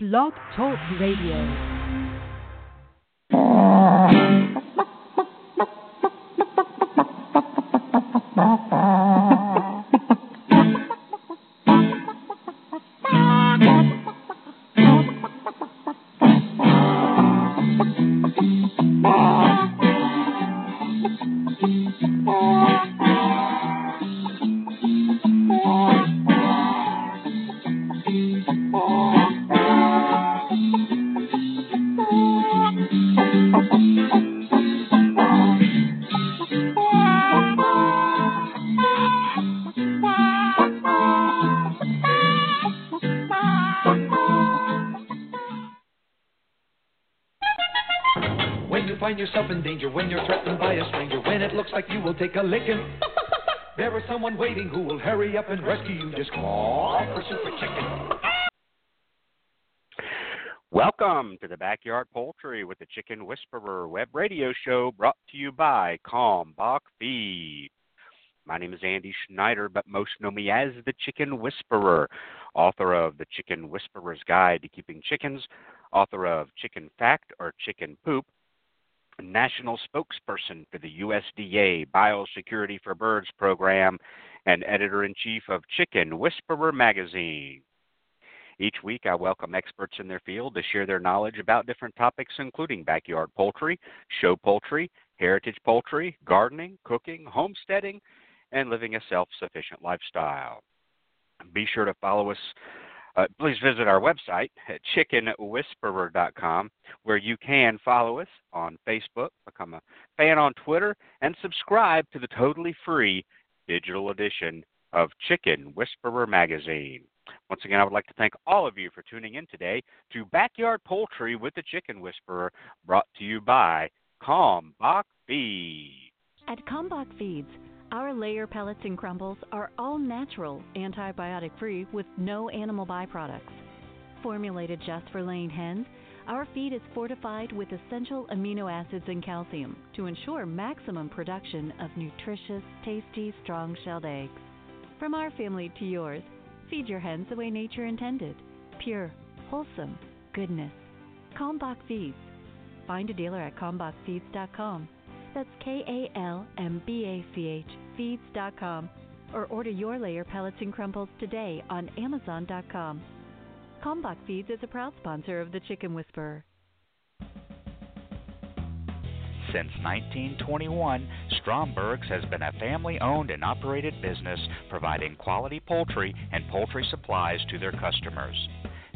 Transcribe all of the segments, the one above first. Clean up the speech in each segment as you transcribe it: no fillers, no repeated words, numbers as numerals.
Blog Talk Radio. Yourself in danger when you're threatened by a stranger, when it looks like you will take a licking, there is someone waiting who will hurry up and rescue you. Just call for Super Chicken. Welcome to the Backyard Poultry with the Chicken Whisperer web radio show, brought to you by Kalmbach Feeds. My name is Andy Schneider, but most know me as the Chicken Whisperer, author of The Chicken Whisperer's Guide to Keeping Chickens, author of Chicken Fact or Chicken Poop, national spokesperson for the USDA Biosecurity for Birds program, and editor-in-chief of Chicken Whisperer magazine. Each week, I welcome experts in their field to share their knowledge about different topics, including backyard poultry, show poultry, heritage poultry, gardening, cooking, homesteading, and living a self-sufficient lifestyle. Be sure to follow us. Please visit our website at chickenwhisperer.com, where you can follow us on Facebook, become a fan on Twitter, and subscribe to the totally free digital edition of Chicken Whisperer magazine. Once again, I would like to thank all of you for tuning in today to Backyard Poultry with the Chicken Whisperer, brought to you by Kalmbach Feeds. At Kalmbach Feeds, our layer pellets and crumbles are all natural, antibiotic-free, with no animal byproducts. Formulated just for laying hens, our feed is fortified with essential amino acids and calcium to ensure maximum production of nutritious, tasty, strong-shelled eggs. From our family to yours, feed your hens the way nature intended. Pure, wholesome goodness. Kalmbach Feeds. Find a dealer at kalmbachfeeds.com. That's Kalmbach Feeds.com, or order your layer pellets and crumbles today on Amazon.com. Kalmbach Feeds is a proud sponsor of The Chicken Whisperer. Since 1921, Stromberg's has been a family-owned and operated business providing quality poultry and poultry supplies to their customers.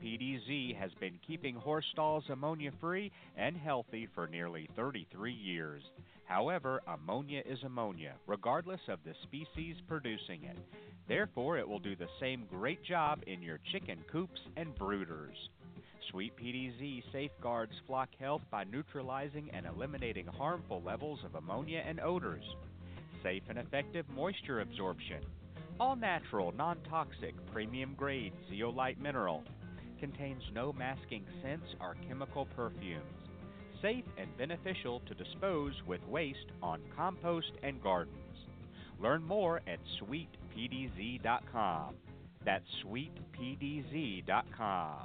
SweetPDZ has been keeping horse stalls ammonia-free and healthy for nearly 33 years. However, ammonia is ammonia, regardless of the species producing it. Therefore, it will do the same great job in your chicken coops and brooders. Sweet PDZ safeguards flock health by neutralizing and eliminating harmful levels of ammonia and odors. Safe and effective moisture absorption. All-natural, non-toxic, premium-grade zeolite mineral. Contains no masking scents or chemical perfumes. Safe and beneficial to dispose with waste on compost and gardens. Learn more at SweetPDZ.com. That's SweetPDZ.com.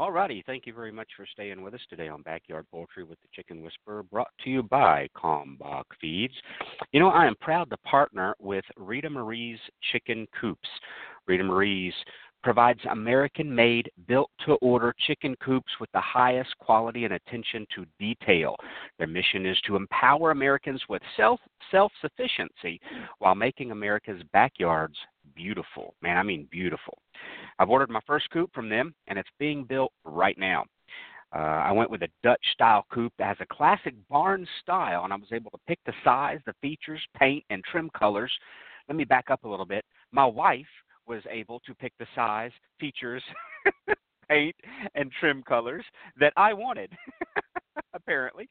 Alrighty, thank you very much for staying with us today on Backyard Poultry with the Chicken Whisperer, brought to you by Kalmbach Feeds. You know, I am proud to partner with Rita Marie's Chicken Coops. Rita Marie's provides American-made, built-to-order chicken coops with the highest quality and attention to detail. Their mission is to empower Americans with self-sufficiency while making America's backyards beautiful. Man, I mean beautiful. I've ordered my first coop from them, and it's being built right now. I went with a Dutch-style coop that has a classic barn style, and I was able to pick the size, the features, paint, and trim colors. Let me back up a little bit. My wife was able to pick the size, features, paint, and trim colors that I wanted, apparently.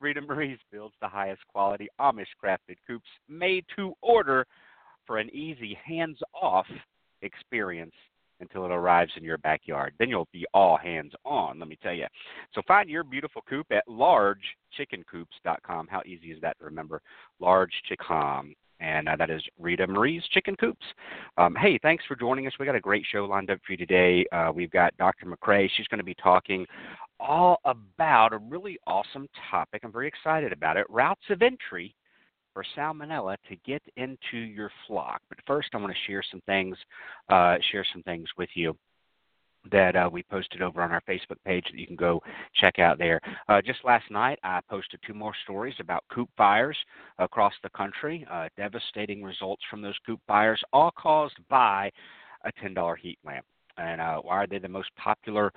Rita Marie's builds the highest quality Amish-crafted coops made to order for an easy, hands-off experience until it arrives in your backyard. Then you'll be all hands-on, let me tell you. So find your beautiful coop at largechickencoops.com. How easy is that to remember? Largechickencoops.com. And that is Rita Marie's Chicken Coops. Hey, thanks for joining us. We got a great show lined up for you today. We've got Dr. McCrea. She's going to be talking all about a really awesome topic. I'm very excited about it. Routes of entry for salmonella to get into your flock. But first, I want to share some things with you that we posted over on our Facebook page that you can go check out there. Just last night, I posted two more stories about coop fires across the country, devastating results from those coop fires, all caused by a $10 heat lamp. And why are they the most popular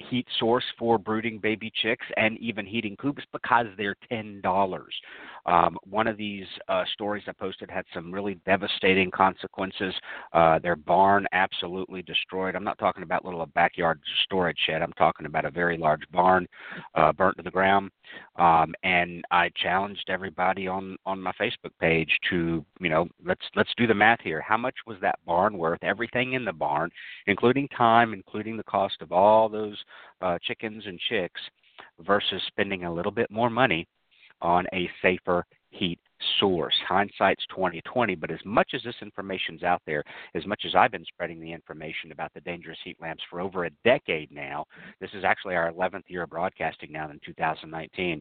heat source for brooding baby chicks and even heating coops? Because they're $10. One of these stories I posted had some really devastating consequences. Their barn absolutely destroyed. I'm not talking about little backyard storage shed. I'm talking about a very large barn burnt to the ground. And I challenged everybody on my Facebook page to, let's do the math here. How much was that barn worth? Everything in the barn, including time, including the cost of all those chickens and chicks, versus spending a little bit more money on a safer heat source. Hindsight's 20/20, but as much as this information's out there, as much as I've been spreading the information about the dangerous heat lamps for over a decade now, this is actually our 11th year of broadcasting now in 2019.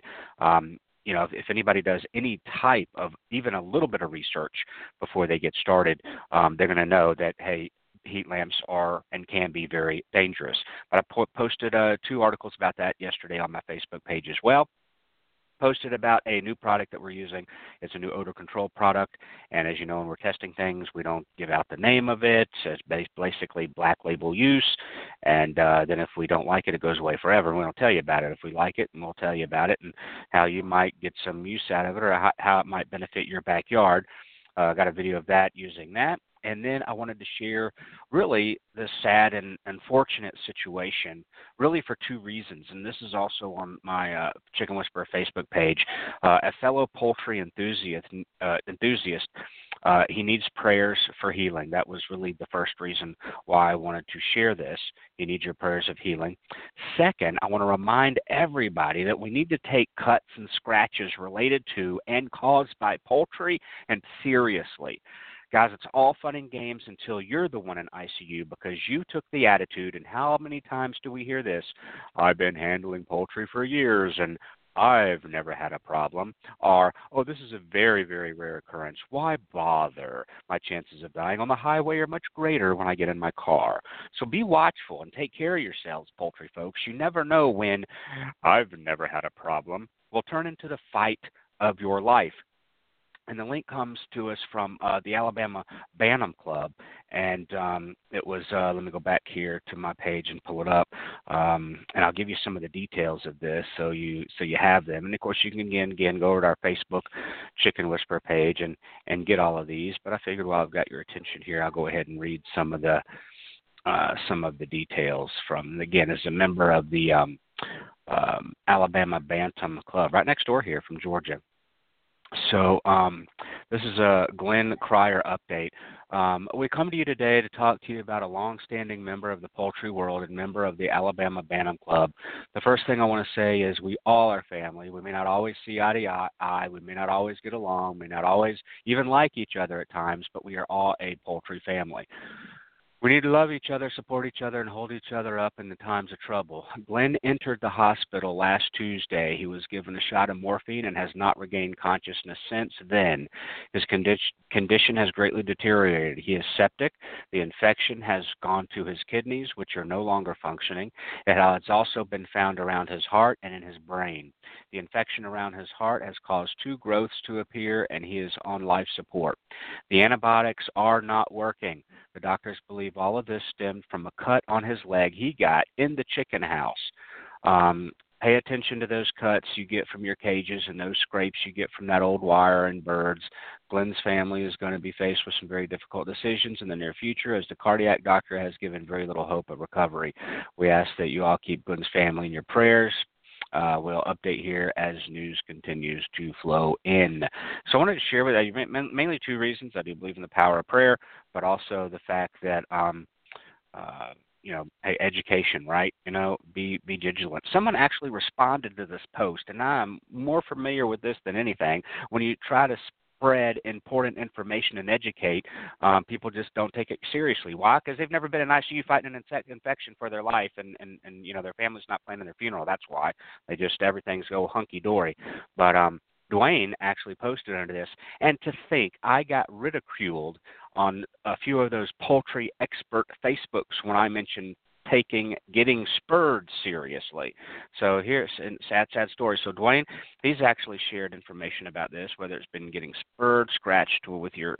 If anybody does any type of even a little bit of research before they get started, they're going to know that, hey, heat lamps are and can be very dangerous. But I posted two articles about that yesterday on my Facebook page as well. Posted about a new product that we're using. It's a new odor control product, and as you know, when we're testing things, we don't give out the name of it. It's basically black label use, and then if we don't like it, it goes away forever, and we don't tell you about it. If we like it, and we'll tell you about it, and how you might get some use out of it, or how it might benefit your backyard. Got a video of that using that. And then I wanted to share really the sad and unfortunate situation, really for two reasons. And this is also on my Chicken Whisperer Facebook page. A fellow poultry enthusiast, he needs prayers for healing. That was really the first reason why I wanted to share this. You need your prayers of healing. Second, I want to remind everybody that we need to take cuts and scratches related to and caused by poultry and seriously. Guys, it's all fun and games until you're the one in ICU because you took the attitude, and how many times do we hear this? I've been handling poultry for years, and I've never had a problem. Or, oh, this is a very, very rare occurrence. Why bother? My chances of dying on the highway are much greater when I get in my car. So be watchful and take care of yourselves, poultry folks. You never know when I've never had a problem will turn into the fight of your life. And the link comes to us from the Alabama Bantam Club. And it was, let me go back here to my page and pull it up. And I'll give you some of the details of this so you have them. And, of course, you can, again go over to our Facebook Chicken Whisperer page and get all of these. But I figured while I've got your attention here, I'll go ahead and read some of the details from, again, as a member of the Alabama Bantam Club, right next door here from Georgia. So this is a Glenn Cryer update. We come to you today to talk to you about a longstanding member of the poultry world and member of the Alabama Bantam Club. The first thing I want to say is we all are family. We may not always see eye to eye. We may not always get along. We may not always even like each other at times, but we are all a poultry family. We need to love each other, support each other, and hold each other up in the times of trouble. Glenn entered the hospital last Tuesday. He was given a shot of morphine and has not regained consciousness since then. His condition has greatly deteriorated. He is septic. The infection has gone to his kidneys, which are no longer functioning. It has also been found around his heart and in his brain. The infection around his heart has caused two growths to appear, and he is on life support. The antibiotics are not working. The doctors believe all of this stemmed from a cut on his leg he got in the chicken house. Pay attention to those cuts you get from your cages and those scrapes you get from that old wire and birds. Glenn's family is going to be faced with some very difficult decisions in the near future, as the cardiac doctor has given very little hope of recovery. We ask that you all keep Glenn's family in your prayers. We'll update here as news continues to flow in. So I wanted to share with you mainly two reasons. I do believe in the power of prayer, but also the fact that, hey, education, right? Be vigilant. Someone actually responded to this post, and I'm more familiar with this than anything. When you try to spread important information and educate, people just don't take it seriously. Why? Because they've never been in ICU fighting an infection for their life, and their family's not planning their funeral. That's why they just everything's go hunky-dory. But Dwayne actually posted under this, and to think I got ridiculed on a few of those poultry expert Facebooks when I mentioned getting spurred seriously. So here's a sad story. So Dwayne, he's actually shared information about this, whether it's been getting spurred, scratched with your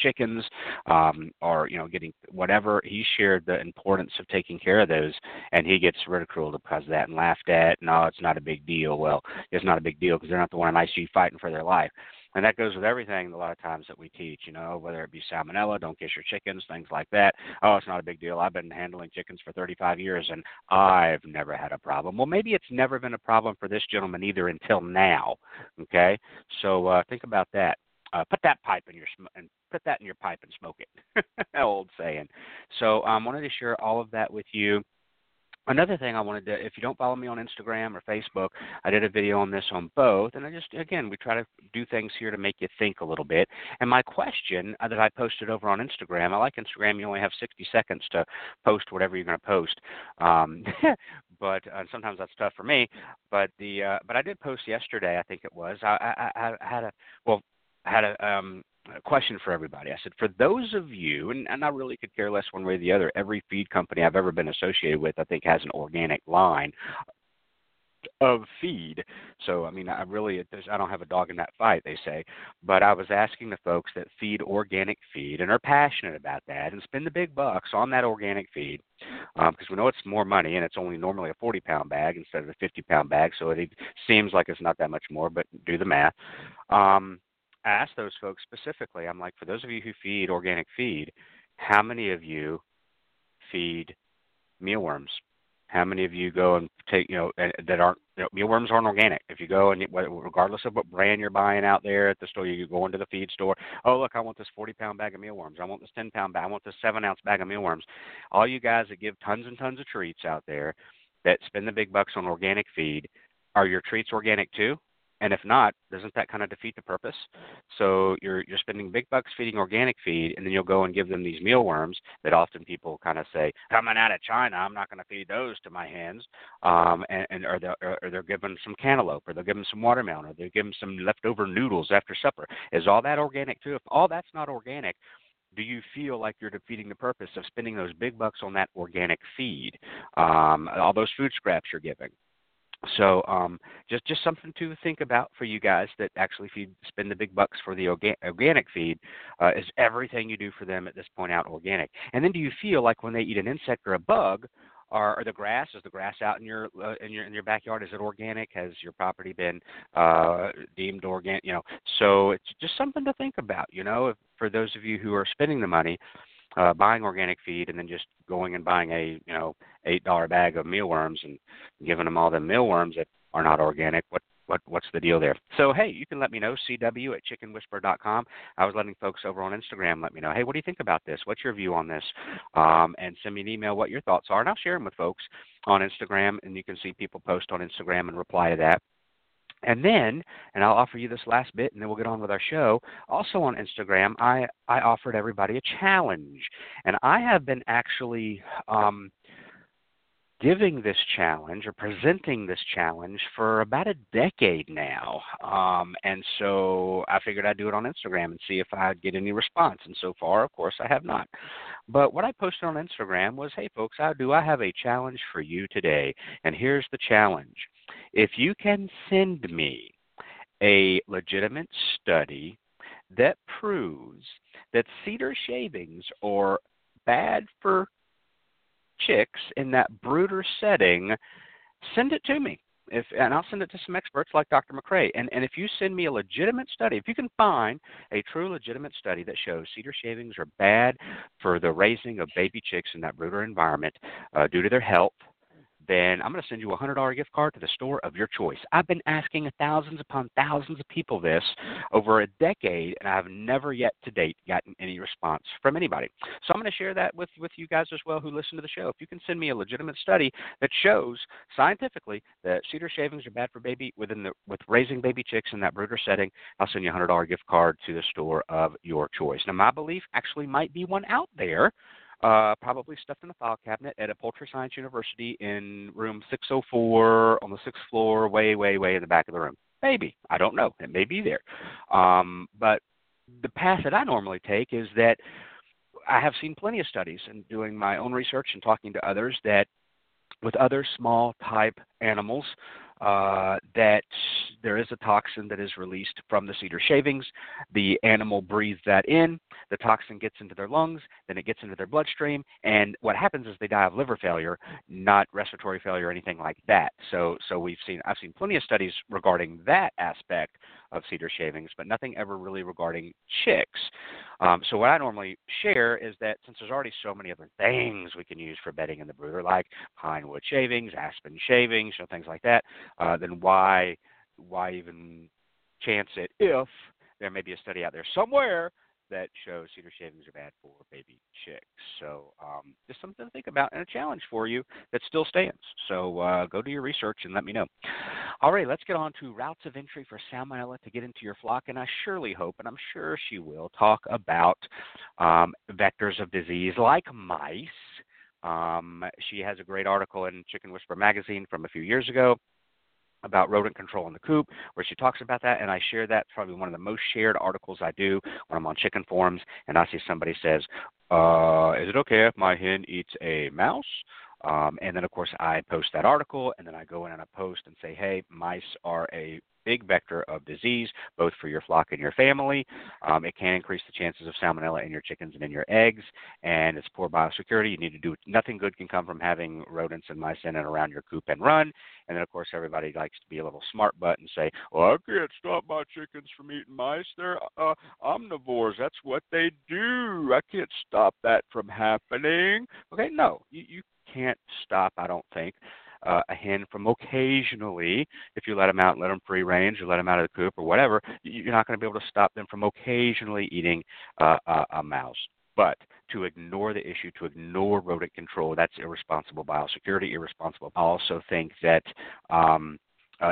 chickens, or getting whatever. He shared the importance of taking care of those, and he gets ridiculed because of that and laughed at. No, it's not a big deal. Well, it's not a big deal because they're not the one in ICU fighting for their life. And that goes with everything a lot of times that we teach, whether it be salmonella, don't kiss your chickens, things like that. Oh, it's not a big deal. I've been handling chickens for 35 years, and I've never had a problem. Well, maybe it's never been a problem for this gentleman either until now, okay? So think about that. Put that pipe in your put that in your pipe and smoke it, old saying. So I wanted to share all of that with you. Another thing I wanted to, if you don't follow me on Instagram or Facebook, I did a video on this on both. And I just, again, we try to do things here to make you think a little bit. And my question that I posted over on Instagram, I like Instagram. You only have 60 seconds to post whatever you're going to post. But sometimes that's tough for me. But but I did post yesterday, I think it was. I had a question for everybody. I said, for those of you, and I really could care less one way or the other, every feed company I've ever been associated with, I think, has an organic line of feed. So, I don't have a dog in that fight, they say. But I was asking the folks that feed organic feed and are passionate about that and spend the big bucks on that organic feed, because we know it's more money and it's only normally a 40-pound bag instead of a 50-pound bag. So it seems like it's not that much more, but do the math. I asked those folks specifically, I'm like, for those of you who feed organic feed, how many of you feed mealworms? How many of you go and take, mealworms aren't organic. If you go and, regardless of what brand you're buying out there at the store, you go into the feed store, oh, look, I want this 40-pound bag of mealworms. I want this 10-pound bag. I want this 7-ounce bag of mealworms. All you guys that give tons and tons of treats out there that spend the big bucks on organic feed, are your treats organic too? And if not, doesn't that kind of defeat the purpose? So you're spending big bucks feeding organic feed, and then you'll go and give them these mealworms that often people kind of say, coming out of China, I'm not going to feed those to my hens. Or they're giving some cantaloupe, or they'll give them some watermelon, or they'll give them some leftover noodles after supper. Is all that organic too? If all that's not organic, do you feel like you're defeating the purpose of spending those big bucks on that organic feed, all those food scraps you're giving? So just something to think about for you guys that actually spend the big bucks for the organic feed. Is everything you do for them at this point out organic? And then do you feel like when they eat an insect or a bug, or the grass, is the grass out in your backyard, is it organic? Has your property been deemed organic? So it's just something to think about. For those of you who are spending the money, buying organic feed and then just going and buying a $8 bag of mealworms and giving them all the mealworms that are not organic. What's the deal there? So hey, you can let me know, cw@chickenwhisperer.com. I was letting folks over on Instagram let me know, hey, what do you think about this? What's your view on this? And send me an email what your thoughts are, and I'll share them with folks on Instagram. And you can see people post on Instagram and reply to that. And then, and I'll offer you this last bit, and then we'll get on with our show. Also on Instagram, I offered everybody a challenge. And I have been actually giving this challenge or presenting this challenge for about a decade now. And so I figured I'd do it on Instagram and see if I'd get any response. And so far, of course, I have not. But what I posted on Instagram was, hey, folks, I have a challenge for you today. And here's the challenge. If you can send me a legitimate study that proves that cedar shavings are bad for chicks in that brooder setting, send it to me. And I'll send it to some experts like Dr. McCrea. And if you send me a legitimate study, if you can find a true legitimate study that shows cedar shavings are bad for the raising of baby chicks in that brooder environment due to their health, then I'm going to send you a $100 gift card to the store of your choice. I've been asking thousands upon thousands of people this over a decade, and I've never yet to date gotten any response from anybody. So I'm going to share that with you guys as well who listen to the show. If you can send me a legitimate study that shows scientifically that cedar shavings are bad for with raising baby chicks in that brooder setting, I'll send you a $100 gift card to the store of your choice. Now, my belief actually might be one out there, probably stuffed in a file cabinet at a poultry science university in room 604 on the 6th floor, way, way, way in the back of the room. Maybe. I don't know. It may be there. But the path that I normally take is that I have seen plenty of studies and doing my own research and talking to others that with other small type animals, that there is a toxin that is released from the cedar shavings. The animal breathes that in. The toxin gets into their lungs. Then it gets into their bloodstream. And what happens is they die of liver failure, not respiratory failure or anything like that. So I've seen plenty of studies regarding that aspect of cedar shavings, but nothing ever really regarding chicks. So what I normally share is that since there's already so many other things we can use for bedding in the brooder, like pine wood shavings, aspen shavings, you know, things like that, then why even chance it if there may be a study out there somewhere that shows cedar shavings are bad for baby chicks. So just something to think about and a challenge for you that still stands. So go do your research and let me know. All right, let's get on to routes of entry for salmonella to get into your flock. And I surely hope, and I'm sure she will, talk about vectors of disease like mice. She has a great article in Chicken Whisperer magazine from a few years ago about rodent control in the coop, where she talks about that, and I share that. It's probably one of the most shared articles I do when I'm on chicken forums, and I see somebody says, is it okay if my hen eats a mouse? And then, of course, I post that article, and then I go in and I post and say, hey, mice are a big vector of disease, both for your flock and your family. It can increase the chances of salmonella in your chickens and in your eggs, and it's poor biosecurity. You need to do nothing good can come from having rodents and mice in and around your coop and run. And then, of course, everybody likes to be a little smart butt and say, well, I can't stop my chickens from eating mice. They're omnivores. That's what they do. I can't stop that from happening. Okay, no, you can't stop, I don't think, a hen from occasionally, if you let them out, let them free range, or let them out of the coop or whatever, you're not going to be able to stop them from occasionally eating a mouse. But to ignore the issue, to ignore rodent control, that's irresponsible biosecurity, irresponsible. I also think that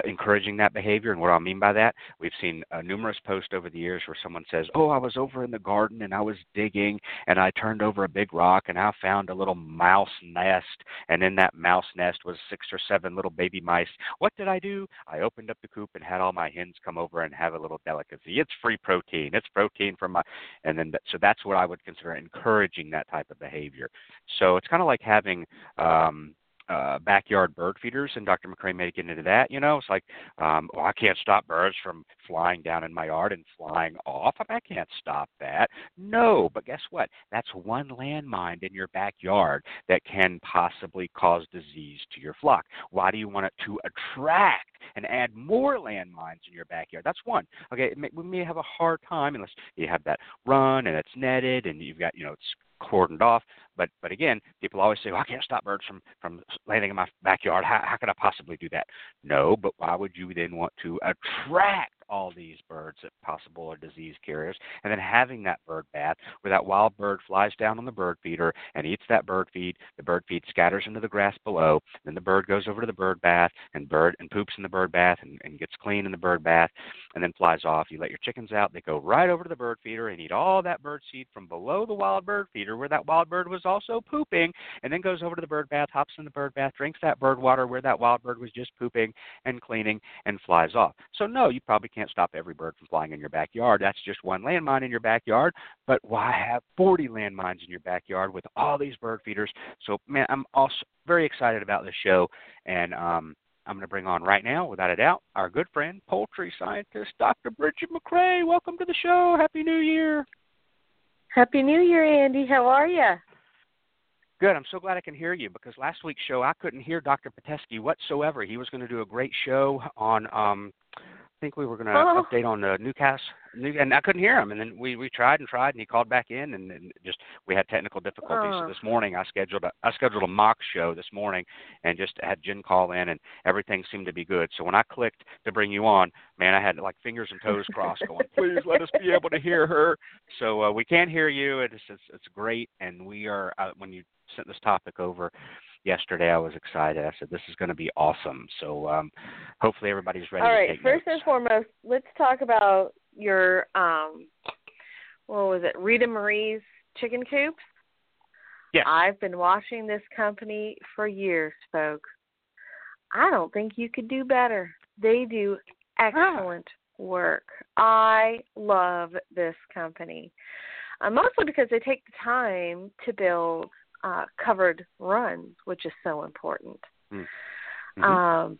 encouraging that behavior, and what I mean by that, we've seen numerous posts over the years where someone says, oh, I was over in the garden and I was digging and I turned over a big rock and I found a little mouse nest, and in that mouse nest was 6 or 7 little baby mice. What did I do? I opened up the coop and had all my hens come over and have a little delicacy. It's free protein. It's protein from my – and then so that's what I would consider encouraging that type of behavior. So it's kind of like having backyard bird feeders, and Dr. McCrea may get into that. You know, it's like, well, I can't stop birds from flying down in my yard and flying off. I can't stop that. No, but guess what? That's one landmine in your backyard that can possibly cause disease to your flock. Why do you want it to attract and add more landmines in your backyard? That's one. Okay, we may have a hard time unless you have that run and it's netted and you've got, you know, it's cordoned off, but again, people always say, well, I can't stop birds from landing in my backyard. How can I possibly do that? No, but why would you then want to attract all these birds, if possible, are disease carriers, and then having that bird bath where that wild bird flies down on the bird feeder and eats that bird feed. The bird feed scatters into the grass below, then the bird goes over to the bird bath and poops in the bird bath and gets clean in the bird bath and then flies off. You let your chickens out, they go right over to the bird feeder and eat all that bird seed from below the wild bird feeder where that wild bird was also pooping, and then goes over to the bird bath, hops in the bird bath, drinks that bird water where that wild bird was just pooping and cleaning, and flies off. So no, you probably can't stop every bird from flying in your backyard. That's just one landmine in your backyard, but why have 40 landmines in your backyard with all these bird feeders? So man, I'm also very excited about this show, and I'm going to bring on right now, without a doubt, our good friend, poultry scientist, Dr. Brigid McCrea. Welcome to the show. Happy New Year. Happy New Year, Andy. How are you? Good. I'm so glad I can hear you, because last week's show, I couldn't hear Dr. Pateski whatsoever. He was going to do a great show on, I think we were going to update on the Newcastle, and I couldn't hear him. And then we tried, and he called back in, and just we had technical difficulties. So this morning, I scheduled a mock show this morning, and just had Jen call in, and everything seemed to be good. So when I clicked to bring you on, man, I had like fingers and toes crossed, going, "Please let us be able to hear her." So we can hear you. It's great, and we are when you sent this topic over yesterday, I was excited. I said, this is going to be awesome. So hopefully everybody's ready. All right. First and foremost, let's talk about your, Rita Marie's Chicken Coops? Yes. I've been watching this company for years, folks. I don't think you could do better. They do excellent work. I love this company, mostly because they take the time to build covered runs, which is so important. Mm-hmm.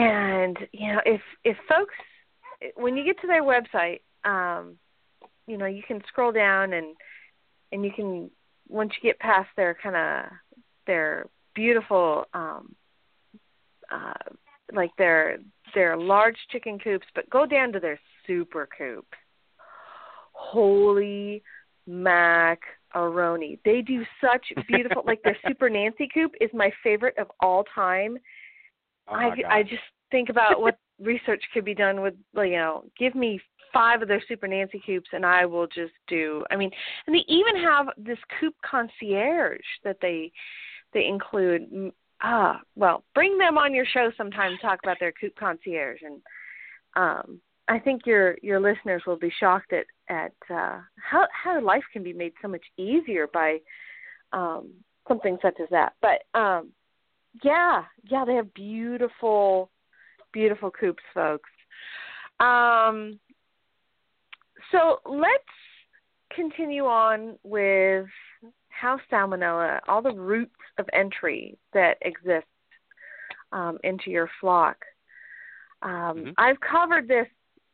And you know, if folks, when you get to their website, you know, you can scroll down and you can, once you get past their beautiful like their large chicken coops, but go down to their super coop. Holy macaroni. They do such beautiful, like their Super Nancy Coop is my favorite of all time. Oh, I just think about what research could be done with, you know, give me 5 of their Super Nancy Coops and I will just do, and they even have this coop concierge that they include. Bring them on your show sometime, talk about their coop concierge. And I think your listeners will be shocked at how life can be made so much easier by something such as that. But yeah, they have beautiful, beautiful coops, folks. So let's continue on with how salmonella, all the routes of entry that exist into your flock. Mm-hmm. I've covered this,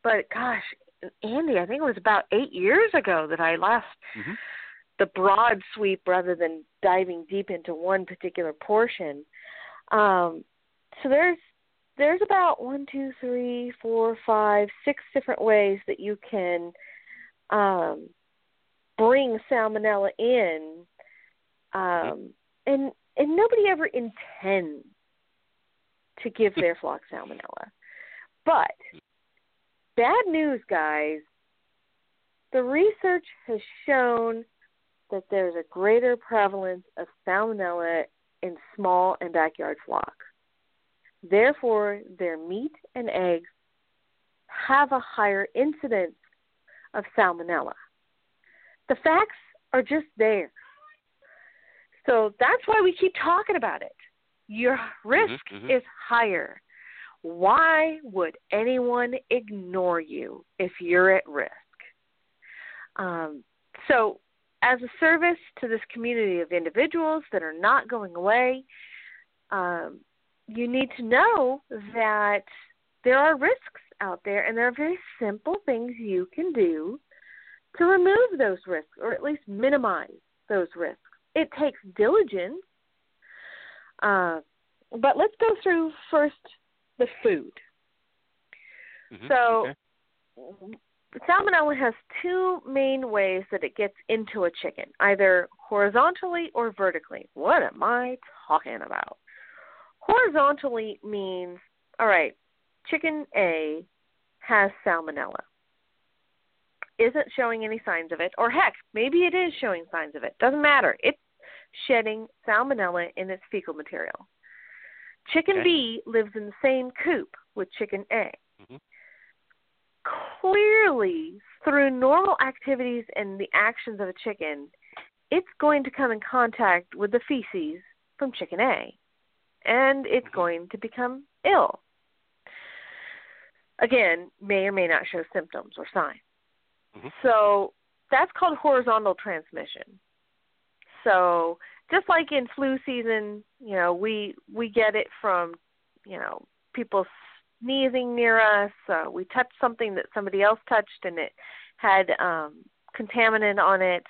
but gosh, Andy, I think it was about 8 years ago that I left the broad sweep rather than diving deep into one particular portion. So there's about 6 different ways that you can bring salmonella in, and nobody ever intends to give their flock salmonella, but bad news, guys, the research has shown that there's a greater prevalence of salmonella in small and backyard flocks. Therefore, their meat and eggs have a higher incidence of salmonella. The facts are just there. So that's why we keep talking about it. Your risk is higher. Why would anyone ignore you if you're at risk? So as a service to this community of individuals that are not going away, you need to know that there are risks out there, and there are very simple things you can do to remove those risks, or at least minimize those risks. It takes diligence, but let's go through first the food. Salmonella has 2 main ways that it gets into a chicken, either horizontally or vertically. What am I talking about? Horizontally means, all right, chicken A has salmonella, isn't showing any signs of it, or heck, maybe it is showing signs of it. Doesn't matter. It's shedding salmonella in its fecal material. Chicken B lives in the same coop with chicken A. Mm-hmm. Clearly, through normal activities and the actions of a chicken, it's going to come in contact with the feces from chicken A, and it's going to become ill. Again, may or may not show symptoms or signs. Mm-hmm. So that's called horizontal transmission. So just like in flu season, you know, we get it from, you know, people sneezing near us. We touched something that somebody else touched and it had contaminant on it.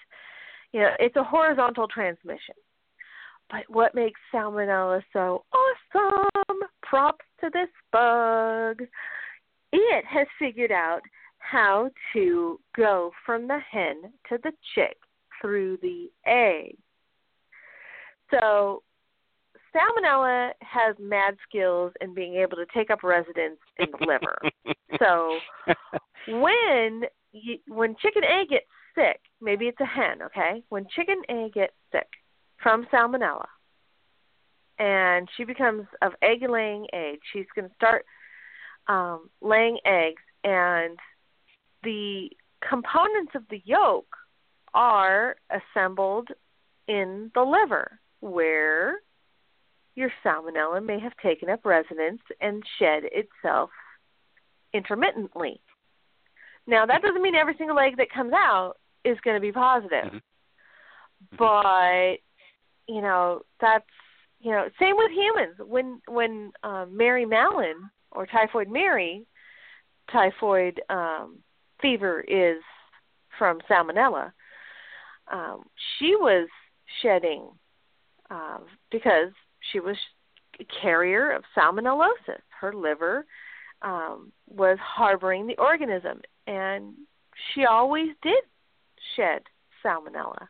You know, it's a horizontal transmission. But what makes salmonella so awesome, props to this bug, it has figured out how to go from the hen to the chick through the egg. So salmonella has mad skills in being able to take up residence in the liver. So when chicken A gets sick, maybe it's a hen, okay? When chicken A gets sick from salmonella and she becomes of egg-laying age, she's going to start laying eggs, and the components of the yolk are assembled in the liver where your salmonella may have taken up residence and shed itself intermittently. Now, that doesn't mean every single egg that comes out is going to be positive. Mm-hmm. But, you know, that's, you know, same with humans. When Mary Mallon or Typhoid Mary, typhoid fever is from salmonella, she was shedding because she was a carrier of salmonellosis. Her liver was harboring the organism, and she always did shed salmonella.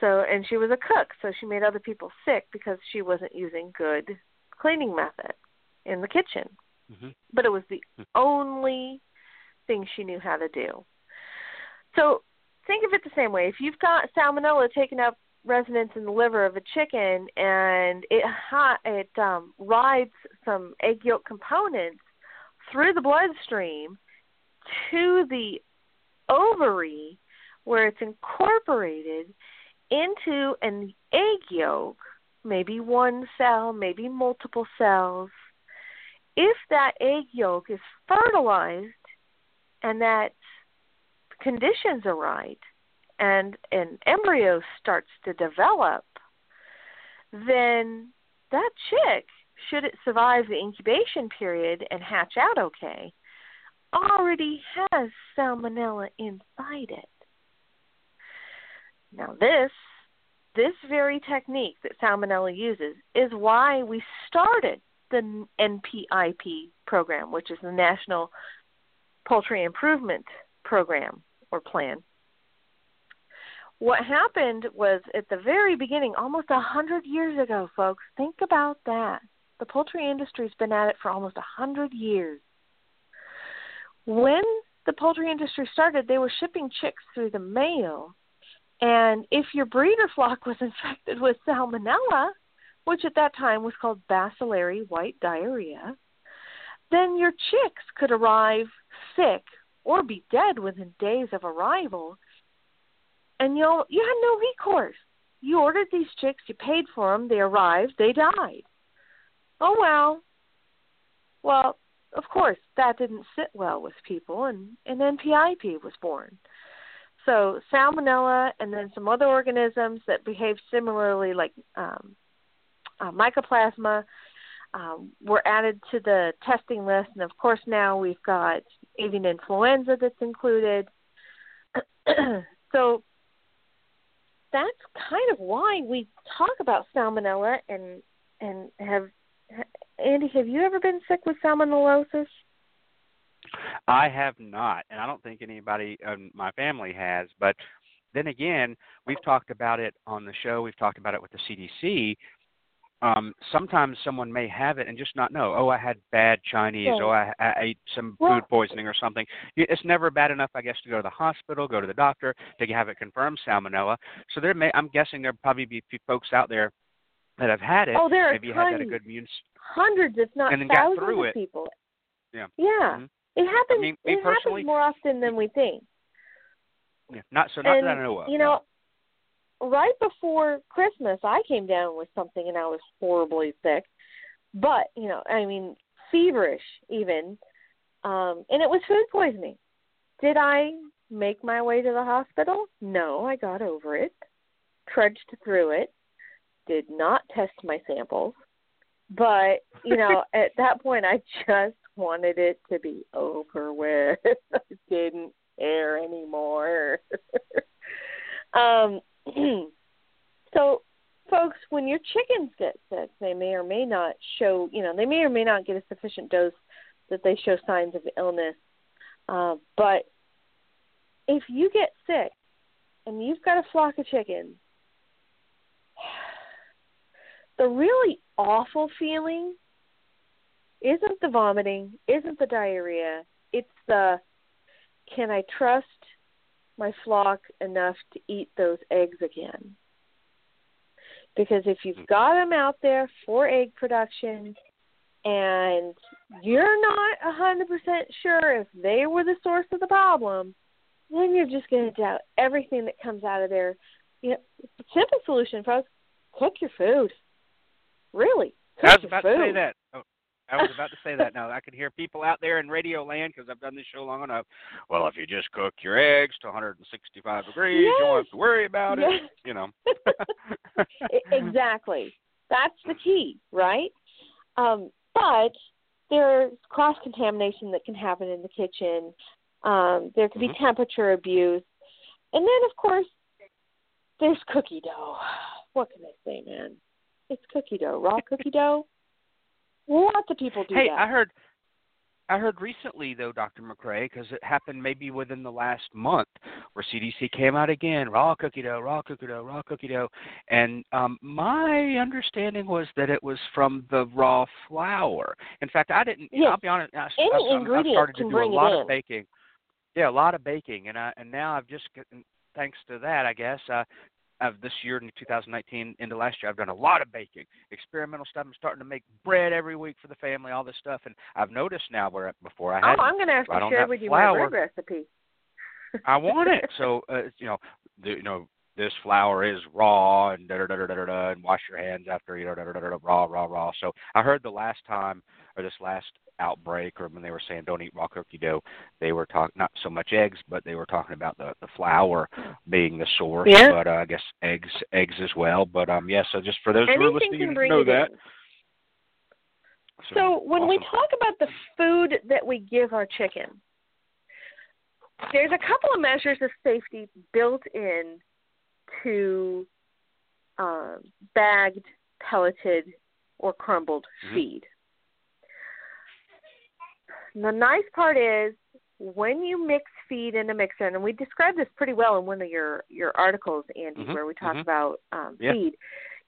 So, and she was a cook, so she made other people sick because she wasn't using good cleaning methods in the kitchen. Mm-hmm. But it was the only thing she knew how to do. So think of it the same way. If you've got salmonella taking up residence in the liver of a chicken and it rides some egg yolk components through the bloodstream to the ovary where it's incorporated into an egg yolk, maybe one cell, maybe multiple cells. If that egg yolk is fertilized and that conditions are right and an embryo starts to develop, then that chick, should it survive the incubation period and hatch out okay, already has salmonella inside it. Now this very technique that salmonella uses is why we started the NPIP program, which is the National Poultry Improvement Program or Plan. What happened was at the very beginning, almost 100 years ago, folks, think about that. The poultry industry's been at it for almost 100 years. When the poultry industry started, they were shipping chicks through the mail, and if your breeder flock was infected with salmonella, which at that time was called bacillary white diarrhea, then your chicks could arrive sick or be dead within days of arrival, and you had no recourse. You ordered these chicks, you paid for them, they arrived, they died. Oh, well. Well, of course, that didn't sit well with people, and NPIP was born. So salmonella and then some other organisms that behave similarly, like mycoplasma, were added to the testing list. And, of course, now we've got avian influenza that's included. So that's kind of why we talk about salmonella. And Andy, have you ever been sick with salmonellosis? I have not, and I don't think anybody in my family has. But then again, we've talked about it on the show. We've talked about it with the CDC. sometimes someone may have it and just not know, oh, I had bad Chinese, yeah. or I ate some food poisoning or something. It's never bad enough, I guess, to go to the hospital, go to the doctor, to have it confirmed salmonella. So there may, I'm guessing there'll probably be folks out there that have had it. Oh, there are maybe tons, had that a good immune hundreds, if not thousands of people. Yeah. Yeah. Mm-hmm. It happens, I mean, it happens more often than we think. Yeah, not that I know of. You know, right before Christmas, I came down with something and I was horribly sick. But, you know, I mean, feverish even. And it was food poisoning. Did I make my way to the hospital? No, I got over it, trudged through it, did not test my samples. But, you know, at that point, I just wanted it to be over with. I didn't care anymore. So, folks, when your chickens get sick, they may or may not show, you know, they may or may not get a sufficient dose that they show signs of illness. But if you get sick and you've got a flock of chickens, the really awful feeling isn't the vomiting, isn't the diarrhea. It's the, can I trust my flock enough to eat those eggs again? Because if you've got them out there for egg production and you're not 100% sure if they were the source of the problem, then you're just going to doubt everything that comes out of there. You know, the simple solution, folks, cook your food. Really, cook your food. I was about to say that now. I can hear people out there in radio land because I've done this show long enough. Well, if you just cook your eggs to 165 degrees, yes. you don't have to worry about yes. it, you know. Exactly. That's the key, right? But there's cross-contamination that can happen in the kitchen. There could be mm-hmm. temperature abuse. And then, of course, there's cookie dough. What can I say, man? It's cookie dough, raw cookie dough. Lots of people do that. Hey, I heard recently, though, Dr. McCrea, because it happened maybe within the last month, where CDC came out again, raw cookie dough, raw cookie dough, raw cookie dough. And my understanding was that it was from the raw flour. In fact, I didn't, yes. I'll be honest, I started to do a lot of baking. Yeah, a lot of baking. And now I've just, thanks to that, I guess, of this year in 2019 into last year, I've done a lot of baking, experimental stuff. I'm starting to make bread every week for the family, all this stuff. And I've noticed now where before I had I'm going to have to share with you my bread recipe. I want it. So, this flour is raw and da-da-da-da-da-da, and wash your hands after, you know, da-da-da-da-da, raw, raw, raw. So I heard the last time or this last outbreak or when they were saying don't eat raw cookie dough, they were talking not so much eggs, but they were talking about the flour being the source, yeah. but I guess eggs as well. But, so just for those who are listening, you know that. So when awesome. We talk about the food that we give our chicken, there's a couple of measures of safety built in to bagged, pelleted, or crumbled mm-hmm. feed. And the nice part is when you mix feed in a mixer, and we described this pretty well in one of your articles, Andy, mm-hmm. where we talk mm-hmm. about yep. feed.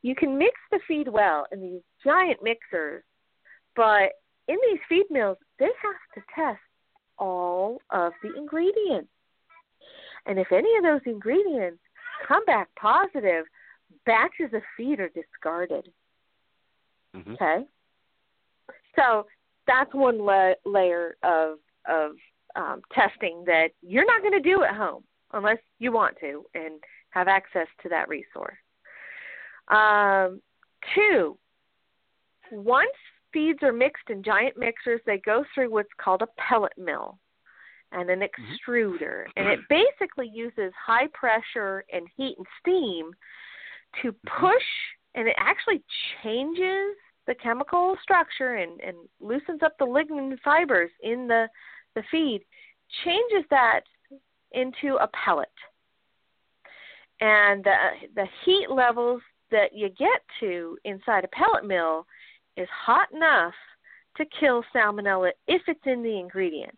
You can mix the feed well in these giant mixers, but in these feed mills, they have to test all of the ingredients. And if any of those ingredients come back positive, batches of feed are discarded. Mm-hmm. Okay? So that's one layer of testing that you're not going to do at home unless you want to and have access to that resource. 2, once feeds are mixed in giant mixers, they go through what's called a pellet mill and an extruder, and it basically uses high pressure and heat and steam to push, and it actually changes the chemical structure and loosens up the lignin fibers in the feed, changes that into a pellet. And the heat levels that you get to inside a pellet mill is hot enough to kill salmonella if it's in the ingredient.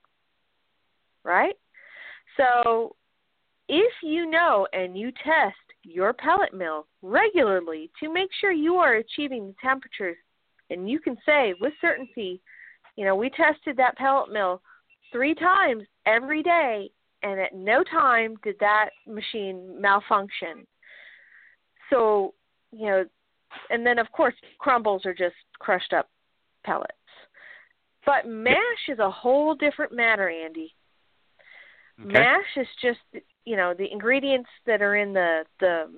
Right? So if you know and you test your pellet mill regularly to make sure you are achieving the temperatures. And you can say with certainty, you know, we tested that pellet mill 3 times every day, and at no time did that machine malfunction. So, you know, and then, of course, crumbles are just crushed up pellets. But mash is a whole different matter, Andy. Okay. Mash is just, you know, the ingredients that are in the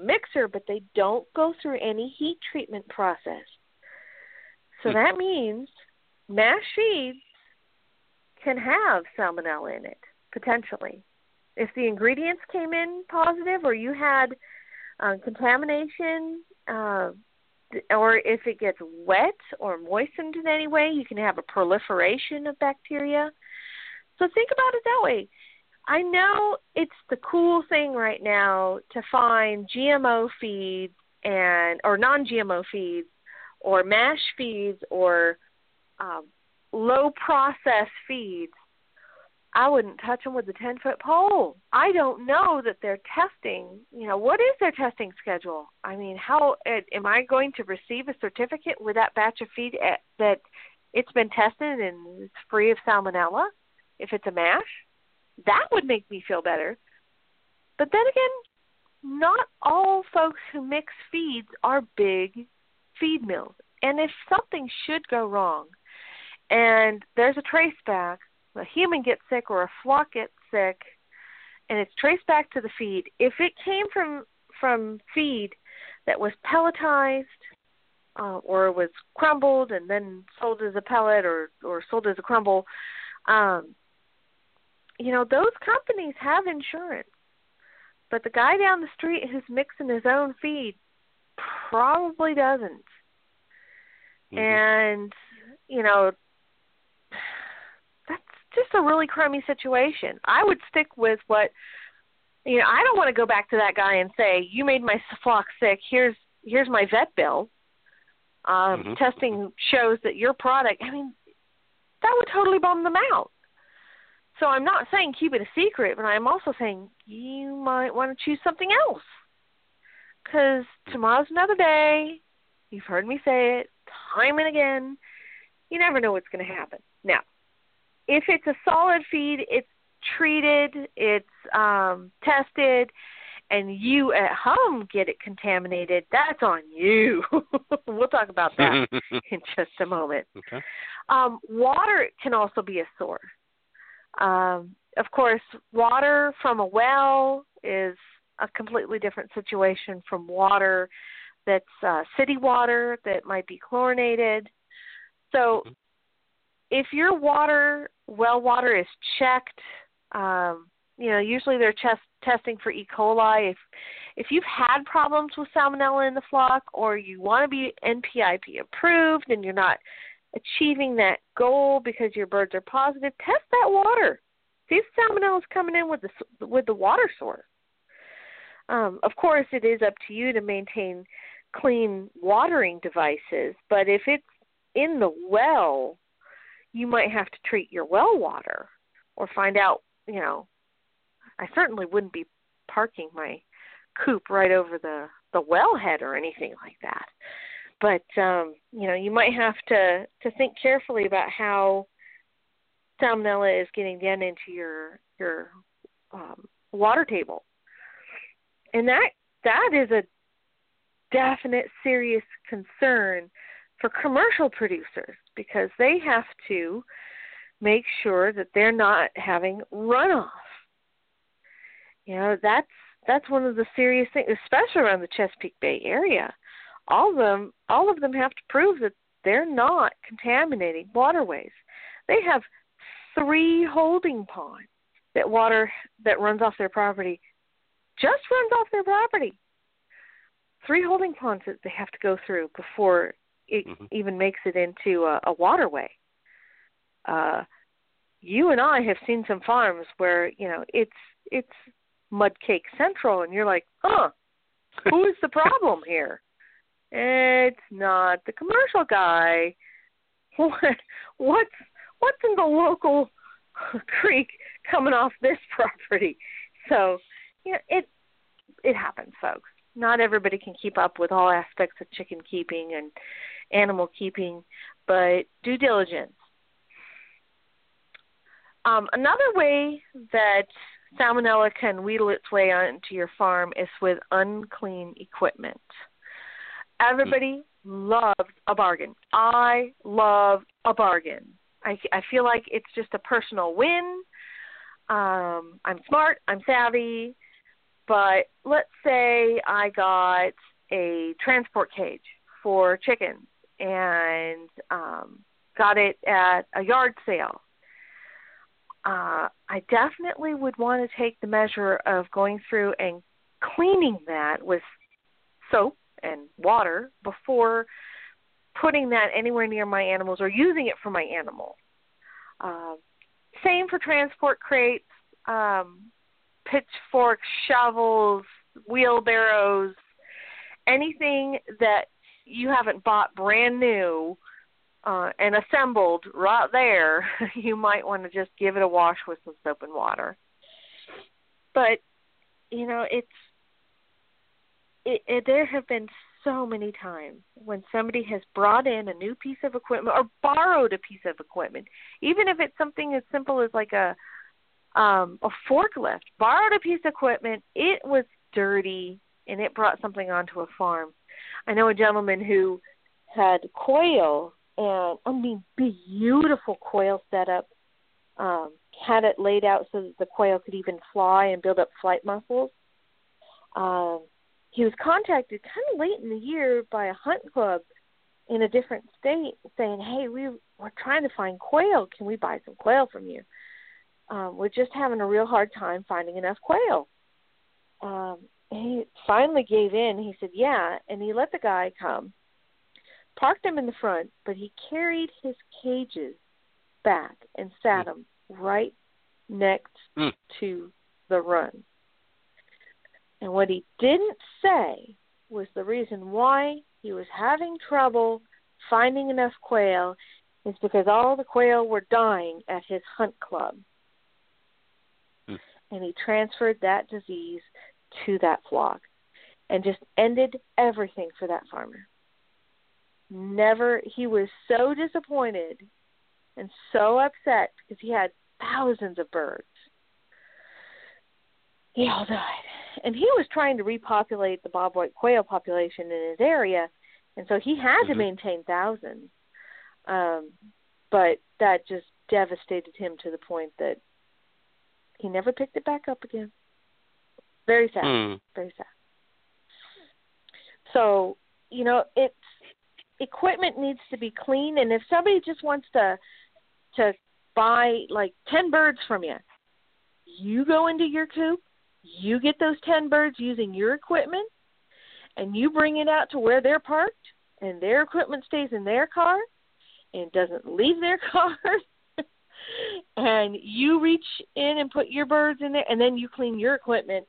mixer, but they don't go through any heat treatment process. So that means mash feeds can have salmonella in it, potentially. If the ingredients came in positive or you had contamination, or if it gets wet or moistened in any way, you can have a proliferation of bacteria. So think about it that way. I know it's the cool thing right now to find GMO feeds and or non-GMO feeds or mash feeds or low-process feeds. I wouldn't touch them with a 10-foot pole. I don't know that they're testing. You know, what is their testing schedule? I mean, how am I going to receive a certificate with that batch of feed that it's been tested and it's free of salmonella if it's a mash? That would make me feel better. But then again, not all folks who mix feeds are big feed mills. And if something should go wrong and there's a trace back, a human gets sick or a flock gets sick, and it's traced back to the feed, if it came from feed that was pelletized or was crumbled and then sold as a pellet or sold as a crumble, you know, those companies have insurance. But the guy down the street who's mixing his own feed probably doesn't. Mm-hmm. And, you know, that's just a really crummy situation. I would stick with what, you know, I don't want to go back to that guy and say, you made my flock sick, here's my vet bill. Mm-hmm. Testing shows that your product, I mean, that would totally bum them out. So I'm not saying keep it a secret, but I'm also saying you might want to choose something else, because tomorrow's another day. You've heard me say it time and again. You never know what's going to happen. Now, if it's a solid feed, it's treated, it's tested, and you at home get it contaminated, that's on you. We'll talk about that in just a moment. Okay. Water can also be a source. Of course, water from a well is a completely different situation from water that's city water that might be chlorinated. So if your water, well water is checked, you know, usually they're testing for E. coli. If you've had problems with salmonella in the flock or you want to be NPIP approved and you're not achieving that goal because your birds are positive, test that water. See if salmonella is coming in with the water source. Of course, it is up to you to maintain clean watering devices, but if it's in the well, you might have to treat your well water or find out, you know, I certainly wouldn't be parking my coop right over the wellhead or anything like that. But, you know, you might have to think carefully about how salmonella is getting down into your water table. And that is a definite serious concern for commercial producers, because they have to make sure that they're not having runoff. You know, that's one of the serious things, especially around the Chesapeake Bay area. All of them have to prove that they're not contaminating waterways. They have 3 holding ponds that runs off their property, just runs off their property. 3 holding ponds that they have to go through before it even makes it into a waterway. You and I have seen some farms where, you know, it's Mudcake Central, and you're like, who's the problem here? It's not the commercial guy. What's in the local creek coming off this property? So, you know, it happens, folks. not everybody can keep up with all aspects of chicken keeping and animal keeping, but due diligence. Another way that salmonella can wheedle its way onto your farm is with unclean equipment. Everybody loves a bargain. I love a bargain. I feel like it's just a personal win. I'm smart. I'm savvy. But let's say I got a transport cage for chickens and got it at a yard sale. I definitely would want to take the measure of going through and cleaning that with soap and water before putting that anywhere near my animals or using it for my animals. Same for transport crates, pitchforks, shovels, wheelbarrows, anything that you haven't bought brand new and assembled right there, you might want to just give it a wash with some soap and water. But, you know, there have been so many times when somebody has brought in a new piece of equipment or borrowed a piece of equipment, even if it's something as simple as like a forklift, borrowed a piece of equipment, it was dirty, and it brought something onto a farm. I know a gentleman who had quail, and I mean, beautiful quail setup, had it laid out so that the quail could even fly and build up flight muscles. He was contacted kind of late in the year by a hunt club in a different state saying, hey, we're trying to find quail. Can we buy some quail from you? We're just having a real hard time finding enough quail. He finally gave in. He said, yeah, and he let the guy come, parked him in the front, but he carried his cages back and sat them right next to the run. And what he didn't say was the reason why he was having trouble finding enough quail is because all the quail were dying at his hunt club. And he transferred that disease to that flock and just ended everything for that farmer. He was so disappointed and so upset because he had thousands of birds. They all died. And he was trying to repopulate the bobwhite quail population in his area, and so he had to maintain thousands. But that just devastated him to the point that he never picked it back up again. Very sad. Very sad. So, you know, it's equipment needs to be clean, and if somebody just wants to buy like 10 birds from you, you go into your coop, you get those 10 birds using your equipment, and you bring it out to where they're parked, and their equipment stays in their car and doesn't leave their car. And you reach in and put your birds in there, and then you clean your equipment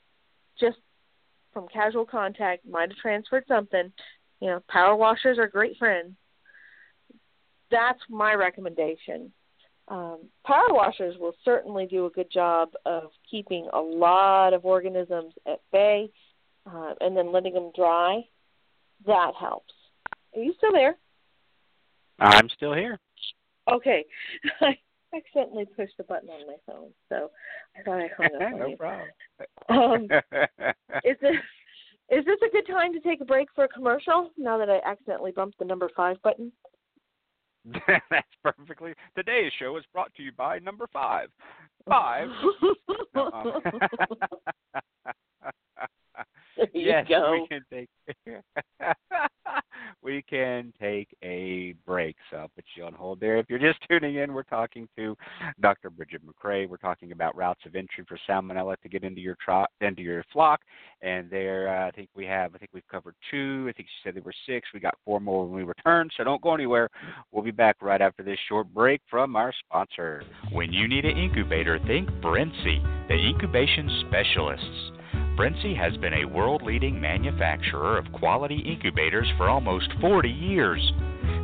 just from casual contact. Might have transferred something. You know, power washers are great friends. That's my recommendation. Power washers will certainly do a good job of keeping a lot of organisms at bay, and then letting them dry. That helps. Are you still there? I'm still here. Okay. I accidentally pushed the button on my phone, so I thought I hung up on you. No problem. Is this a good time to take a break for a commercial, now that I accidentally bumped the number 5 button? That's perfectly. Today's show is brought to you by number 5. 5. There you go. We can take a break, so I'll put you on hold there. If you're just tuning in, we're talking to Dr. Brigid McCrea. We're talking about routes of entry for salmonella to get into your flock. And there, I think we've covered 2. I think she said there were 6. We got 4 more when we return, so don't go anywhere. We'll be back right after this short break from our sponsor. When you need an incubator, think Brinsea, the incubation specialists. Brinsea has been a world-leading manufacturer of quality incubators for almost 40 years.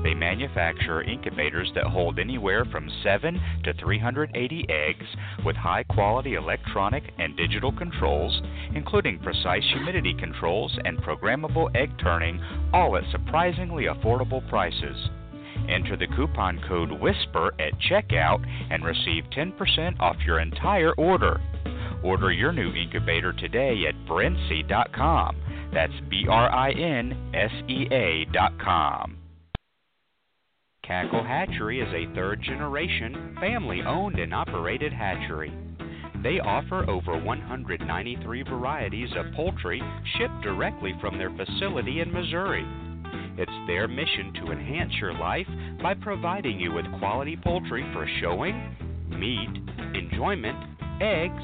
They manufacture incubators that hold anywhere from 7 to 380 eggs with high-quality electronic and digital controls, including precise humidity controls and programmable egg turning, all at surprisingly affordable prices. Enter the coupon code WHISPER at checkout and receive 10% off your entire order. Order your new incubator today at Brinsea.com. That's Brinsea.com. Cackle Hatchery is a third-generation, family-owned and operated hatchery. They offer over 193 varieties of poultry shipped directly from their facility in Missouri. It's their mission to enhance your life by providing you with quality poultry for showing, meat, enjoyment, eggs,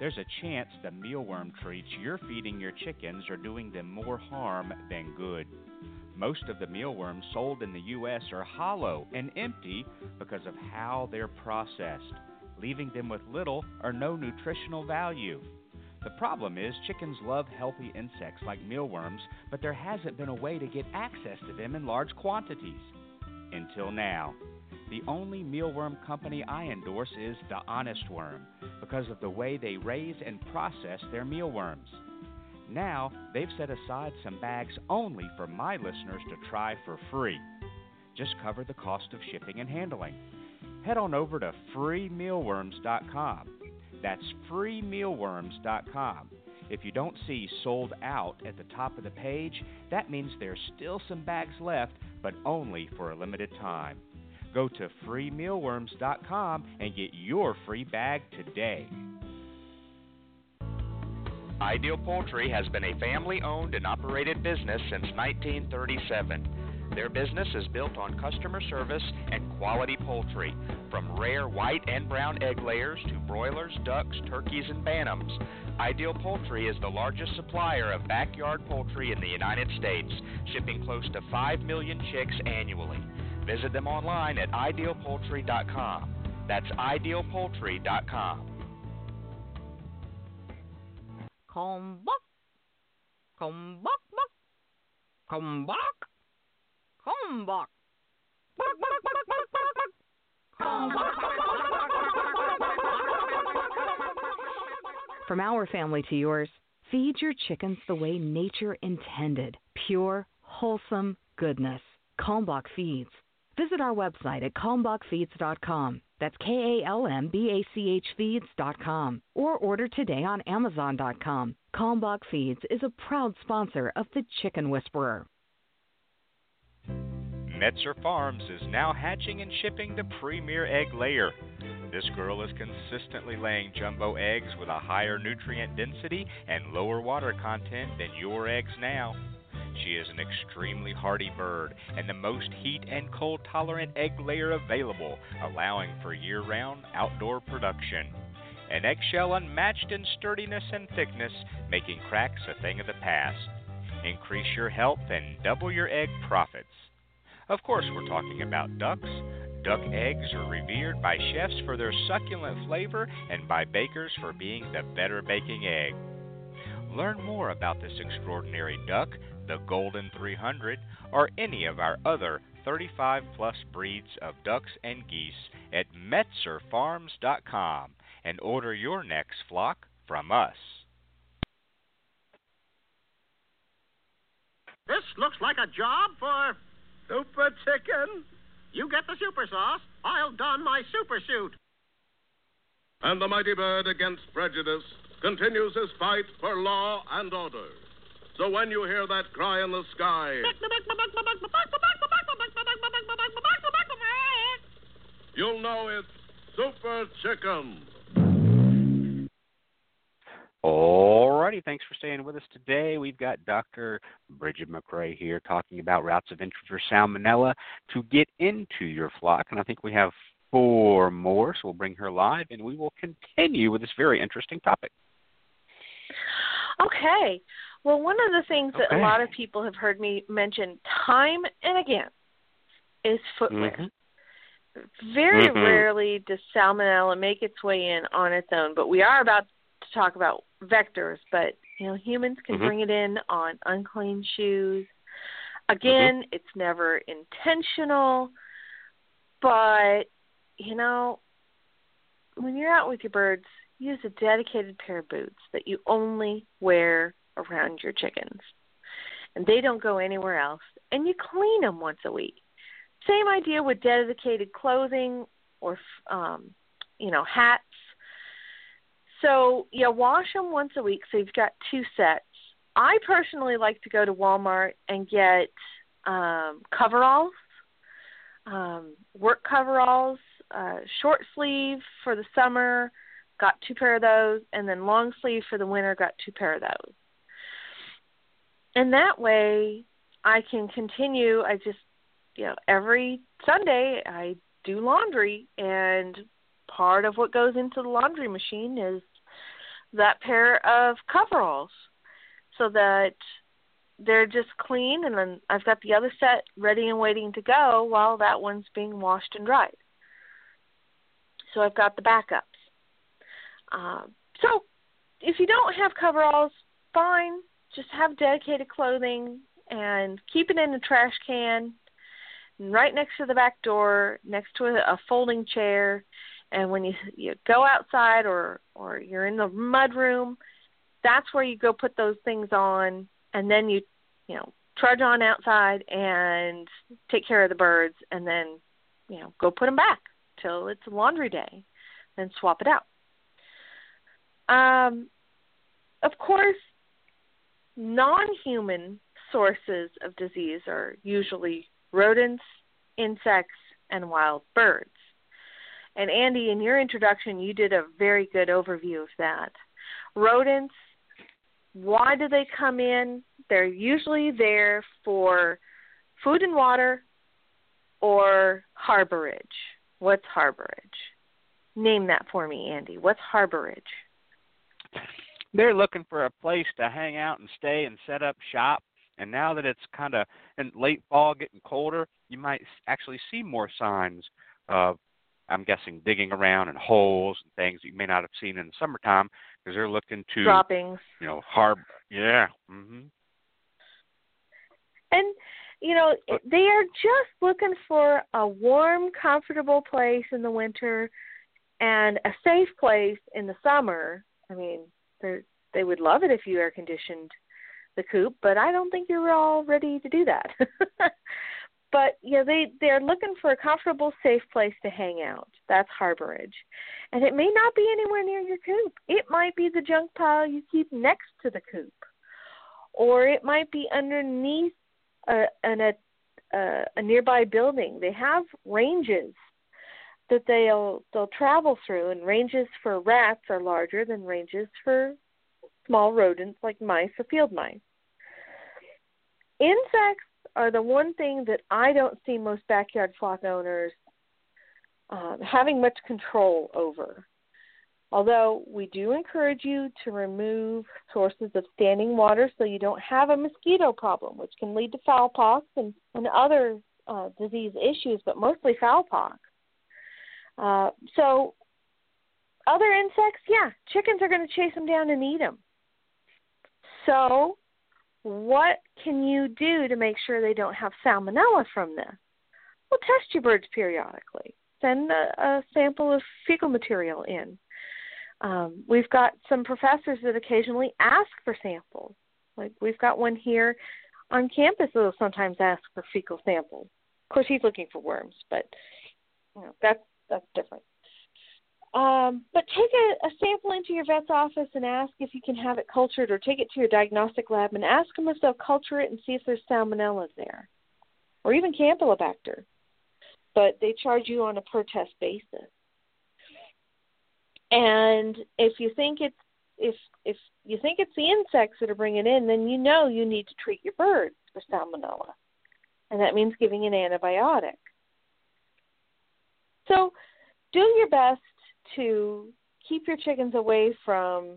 There's a chance the mealworm treats you're feeding your chickens are doing them more harm than good. Most of the mealworms sold in the U.S. are hollow and empty because of how they're processed, leaving them with little or no nutritional value. The problem is chickens love healthy insects like mealworms, but there hasn't been a way to get access to them in large quantities. Until now. The only mealworm company I endorse is The Honest Worm because of the way they raise and process their mealworms. Now, they've set aside some bags only for my listeners to try for free. Just cover the cost of shipping and handling. Head on over to freemealworms.com. That's freemealworms.com. If you don't see sold out at the top of the page, that means there's still some bags left, but only for a limited time. Go to freemealworms.com and get your free bag today. Ideal Poultry has been a family-owned and operated business since 1937. Their business is built on customer service and quality poultry, from rare white and brown egg layers to broilers, ducks, turkeys, and bantams. Ideal Poultry is the largest supplier of backyard poultry in the United States, shipping close to 5 million chicks annually. Visit them online at IdealPoultry.com. That's IdealPoultry.com. Kalmbach, Kalmbach, Kalmbach, Kalmbach, from our family to yours, feed your chickens the way nature intended. Pure, wholesome goodness. Kalmbach Feeds. Visit our website at kalmbachfeeds.com. That's KALMBACH feeds.com. Or order today on Amazon.com. Kalmbach Feeds is a proud sponsor of The Chicken Whisperer. Metzer Farms is now hatching and shipping the premier egg layer. This girl is consistently laying jumbo eggs with a higher nutrient density and lower water content than your eggs now. She is an extremely hardy bird and the most heat and cold-tolerant egg layer available, allowing for year-round outdoor production. An eggshell unmatched in sturdiness and thickness, making cracks a thing of the past. Increase your health and double your egg profits. Of course, we're talking about ducks. Duck eggs are revered by chefs for their succulent flavor and by bakers for being the better baking egg. Learn more about this extraordinary duck, the Golden 300, or any of our other 35-plus breeds of ducks and geese at metzerfarms.com and order your next flock from us. This looks like a job for Super Chicken. You get the super sauce, I'll don my super suit. And the mighty bird against prejudice continues his fight for law and order. So when you hear that cry in the sky, you'll know it's Super Chicken. All right. Alrighty, thanks for staying with us today. We've got Dr. Brigid McCrea here talking about routes of entry for salmonella to get into your flock, and I think we have four more, so we'll bring her live, and we will continue with this very interesting topic. Okay. Well, one of the things that a lot of people have heard me mention time and again is footwear. Very rarely does salmonella make its way in on its own, but we are about to talk about vectors. But, you know, humans can bring it in on unclean shoes. Again, it's never intentional, but, you know, when you're out with your birds, use a dedicated pair of boots that you only wear around your chickens, and they don't go anywhere else, and you clean them once a week. Same idea with dedicated clothing or, you know, hats. So, yeah, wash them once a week, so you've got two sets. I personally like to go to Walmart and get coveralls, work coveralls, short sleeve for the summer, got two pair of those, and then long sleeve for the winter, got two pair of those. And that way I can continue. I just, you know, every Sunday I do laundry, and part of what goes into the laundry machine is that pair of coveralls so that they're just clean, and then I've got the other set ready and waiting to go while that one's being washed and dried. So I've got the backups. So if you don't have coveralls, fine. Just have dedicated clothing and keep it in a trash can right next to the back door, next to a folding chair. And when you go outside or you're in the mud room, that's where you go put those things on, and then you know, trudge on outside and take care of the birds, and then, you know, go put them back till it's laundry day, then swap it out. Of course, non-human sources of disease are usually rodents, insects, and wild birds. And Andy, in your introduction, you did a very good overview of that. Rodents, why do they come in? They're usually there for food and water or harborage. What's harborage? Name that for me, Andy. What's harborage? They're looking for a place to hang out and stay and set up shop. And now that it's kind of in late fall, getting colder, you might actually see more signs of, I'm guessing, digging around in holes and things you may not have seen in the summertime, because they're looking to droppings. You know, harbor. Yeah. And you know, they are just looking for a warm, comfortable place in the winter and a safe place in the summer. I mean, they would love it if you air-conditioned the coop, but I don't think you're all ready to do that. But, you know, they're looking for a comfortable, safe place to hang out. That's harborage. And it may not be anywhere near your coop. It might be the junk pile you keep next to the coop, or it might be underneath a nearby building. They have ranges that they'll travel through, and ranges for rats are larger than ranges for small rodents like mice or field mice. Insects are the one thing that I don't see most backyard flock owners having much control over, although we do encourage you to remove sources of standing water so you don't have a mosquito problem, which can lead to fowlpox and other disease issues, but mostly fowlpox. So other insects, yeah, chickens are going to chase them down and eat them. So what can you do to make sure they don't have salmonella from this? Well, test your birds periodically. Send a sample of fecal material in. We've got some professors that occasionally ask for samples. Like we've got one here on campus that will sometimes ask for fecal samples. Of course, he's looking for worms, but you know, that's different. But take a sample into your vet's office and ask if you can have it cultured, or take it to your diagnostic lab and ask them if they'll culture it and see if there's salmonella there, or even campylobacter. But they charge you on a per test basis. And if you think it's if you think it's the insects that are bringing it in, then you know you need to treat your birds for salmonella, and that means giving an antibiotic. So do your best to keep your chickens away from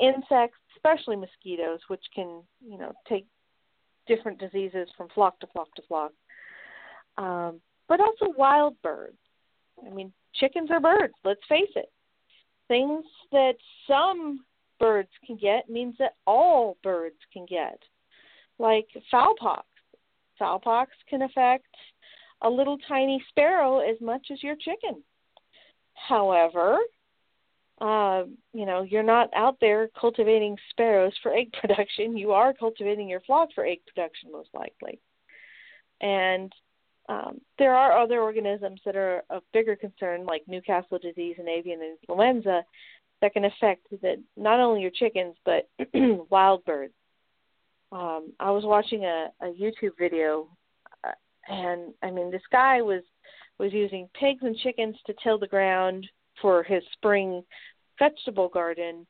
insects, especially mosquitoes, which can, you know, take different diseases from flock to flock to flock. But also wild birds. I mean, chickens are birds, let's face it. Things that some birds can get means that all birds can get, like fowlpox. Fowlpox can affect a little tiny sparrow as much as your chicken. However, you know, you're not out there cultivating sparrows for egg production. You are cultivating your flock for egg production, most likely. And there are other organisms that are of bigger concern, like Newcastle disease and avian influenza, that can affect not only your chickens, but wild birds. I was watching a YouTube video, and, I mean, this guy was using pigs and chickens to till the ground for his spring vegetable garden.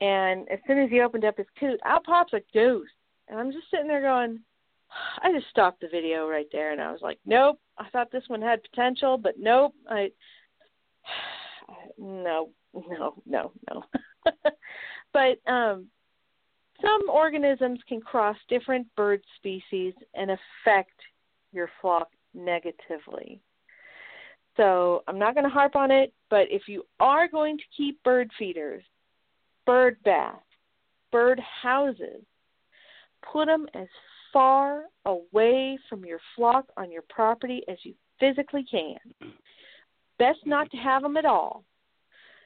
And as soon as he opened up his coop, out pops a goose. And I'm just sitting there going, I just stopped the video right there. And I was like, nope, I thought this one had potential, but nope. No. But some organisms can cross different bird species and affect your flock negatively. So I'm not going to harp on it, but if you are going to keep bird feeders, bird baths, bird houses, put them as far away from your flock on your property as you physically can. Best not to have them at all.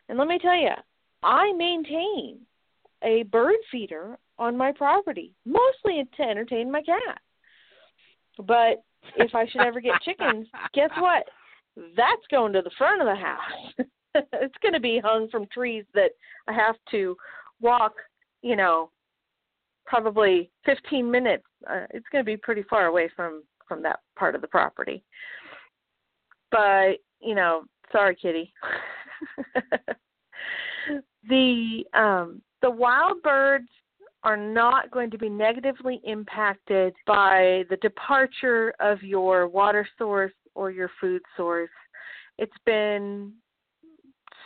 And let me tell you, I maintain a bird feeder on my property, mostly to entertain my cat. But if I should ever get chickens, guess what? That's going to the front of the house. It's going to be hung from trees that I have to walk, you know, probably 15 minutes. It's going to be pretty far away from that part of the property. But, you know, sorry, kitty. The wild birds are not going to be negatively impacted by the departure of your water source or your food source. It's been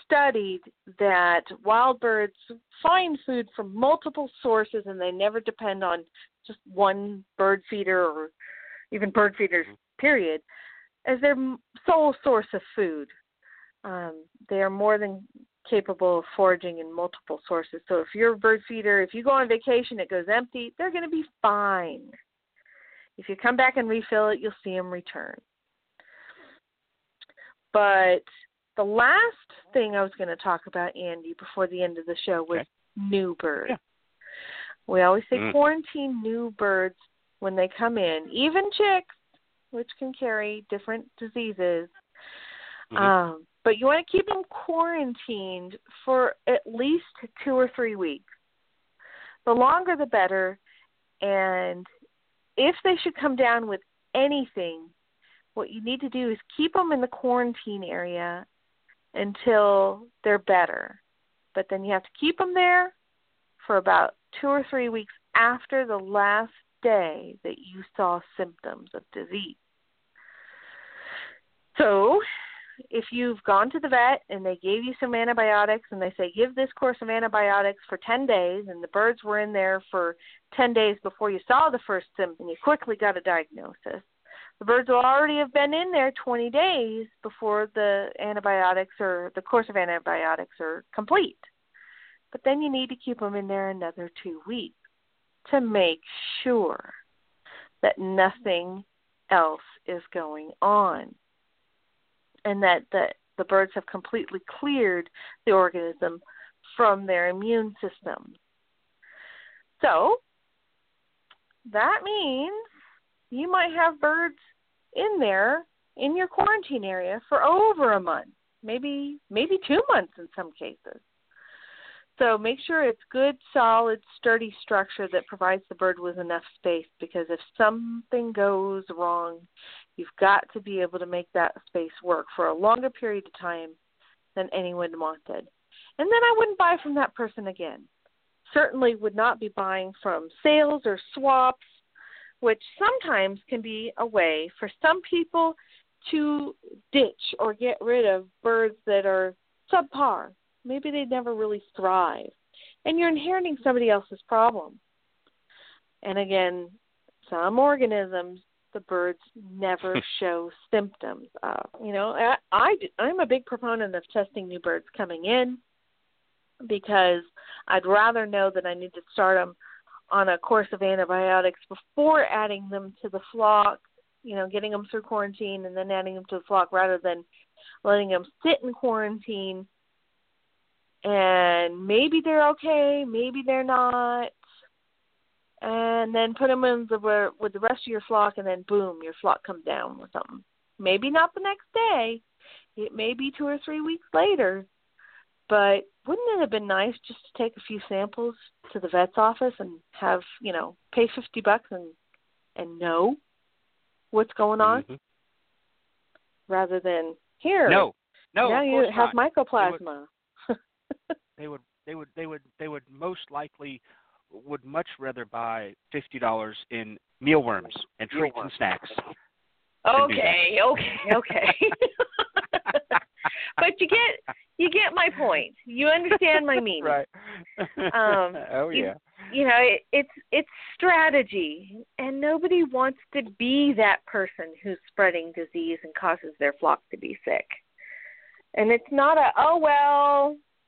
studied that wild birds find food from multiple sources and they never depend on just one bird feeder or even bird feeders, period, as their sole source of food. They are more than capable of foraging in multiple sources. So if you're a bird feeder, if you go on vacation, it goes empty, they're going to be fine. If you come back and refill it, you'll see them return. But the last thing I was going to talk about, Andy, before the end of the show was new birds. Yeah. We always say quarantine new birds when they come in, even chicks, which can carry different diseases. But you want to keep them quarantined for at least 2 or 3 weeks. The longer the better. And if they should come down with anything, what you need to do is keep them in the quarantine area until they're better. But then you have to keep them there for about 2 or 3 weeks after the last day that you saw symptoms of disease. So if you've gone to the vet and they gave you some antibiotics and they say, give this course of antibiotics for 10 days, and the birds were in there for 10 days before you saw the first symptom, you quickly got a diagnosis. The birds will already have been in there 20 days before the course of antibiotics are complete. But then you need to keep them in there another 2 weeks to make sure that nothing else is going on and that the birds have completely cleared the organism from their immune system. So that means you might have birds in there in your quarantine area for over a month, maybe 2 months in some cases. So make sure it's good, solid, sturdy structure that provides the bird with enough space, because if something goes wrong, you've got to be able to make that space work for a longer period of time than anyone wanted. And then I wouldn't buy from that person again. Certainly would not be buying from sales or swaps, which sometimes can be a way for some people to ditch or get rid of birds that are subpar. Maybe they never really thrive. And you're inheriting somebody else's problem. And again, some organisms the birds never show symptoms of. You know, I'm a big proponent of testing new birds coming in because I'd rather know that I need to start them on a course of antibiotics before adding them to the flock, you know, getting them through quarantine and then adding them to the flock rather than letting them sit in quarantine and maybe they're okay, maybe they're not, and then put them in with the rest of your flock, and then boom, your flock comes down with something. Maybe not the next day. It may be 2 or 3 weeks later. But wouldn't it have been nice just to take a few samples to the vet's office and have, you know, pay $50 and know what's going on? Mm-hmm. Rather than, here, no, now you have not. Mycoplasma. They would most likely would much rather buy $50 in mealworms and treats and snacks. Okay. But you get my point. You understand my meaning. Right. You know, it's strategy, and nobody wants to be that person who's spreading disease and causes their flock to be sick. And it's not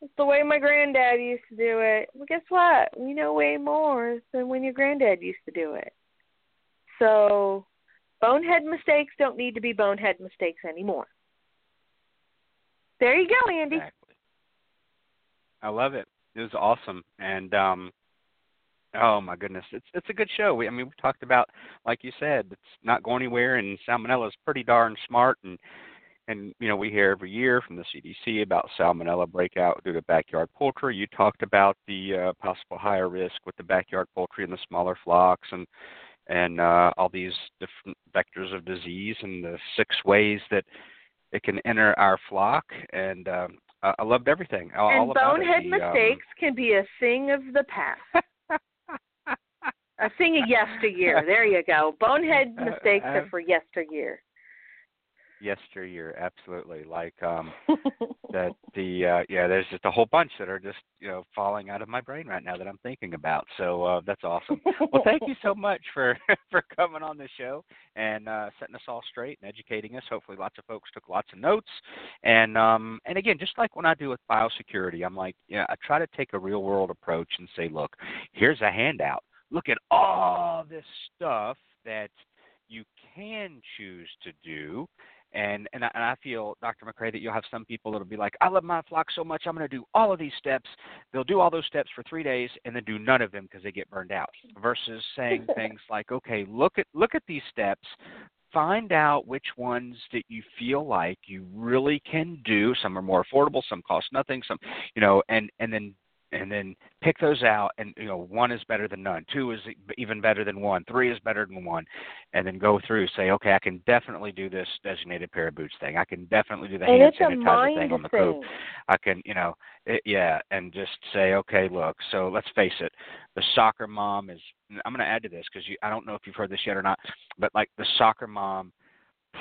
it's the way my granddad used to do it. Well, guess what? We know way more than when your granddad used to do it. So bonehead mistakes don't need to be bonehead mistakes anymore. There you go, Andy. Exactly. I love it. It was awesome. And, oh, my goodness. It's a good show. We've talked about, like you said, it's not going anywhere, and salmonella is pretty darn smart, and, you know, we hear every year from the CDC about salmonella breakout due to backyard poultry. You talked about the possible higher risk with the backyard poultry and the smaller flocks and all these different vectors of disease and the 6 ways that it can enter our flock. And I loved everything. And bonehead mistakes can be a thing of the past. A thing of yesteryear. There you go. Bonehead mistakes are for yesteryear. Yesteryear, absolutely. Like there's just a whole bunch that are just, you know, falling out of my brain right now that I'm thinking about. So that's awesome. Well, thank you so much for coming on the show and setting us all straight and educating us. Hopefully, lots of folks took lots of notes. And again, just like when I do with biosecurity, I'm like, yeah, I try to take a real world approach and say, look, here's a handout. Look at all this stuff that you can choose to do. And I feel, Dr. McCrea, that you'll have some people that'll be like, I love my flock so much, I'm going to do all of these steps. They'll do all those steps for 3 days and then do none of them because they get burned out. Versus saying things like, okay, look at these steps, find out which ones that you feel like you really can do. Some are more affordable, some cost nothing, some, you know, and then pick those out, and, you know, 1 is better than none, 2 is even better than 1, 3 is better than 1, and then go through, say, okay, I can definitely do this designated pair of boots thing. I can definitely do the hand sanitizer thing on the coop. I can, you know, and just say, okay, look, so let's face it, the soccer mom is, I'm going to add to this because I don't know if you've heard this yet or not, but like the soccer mom,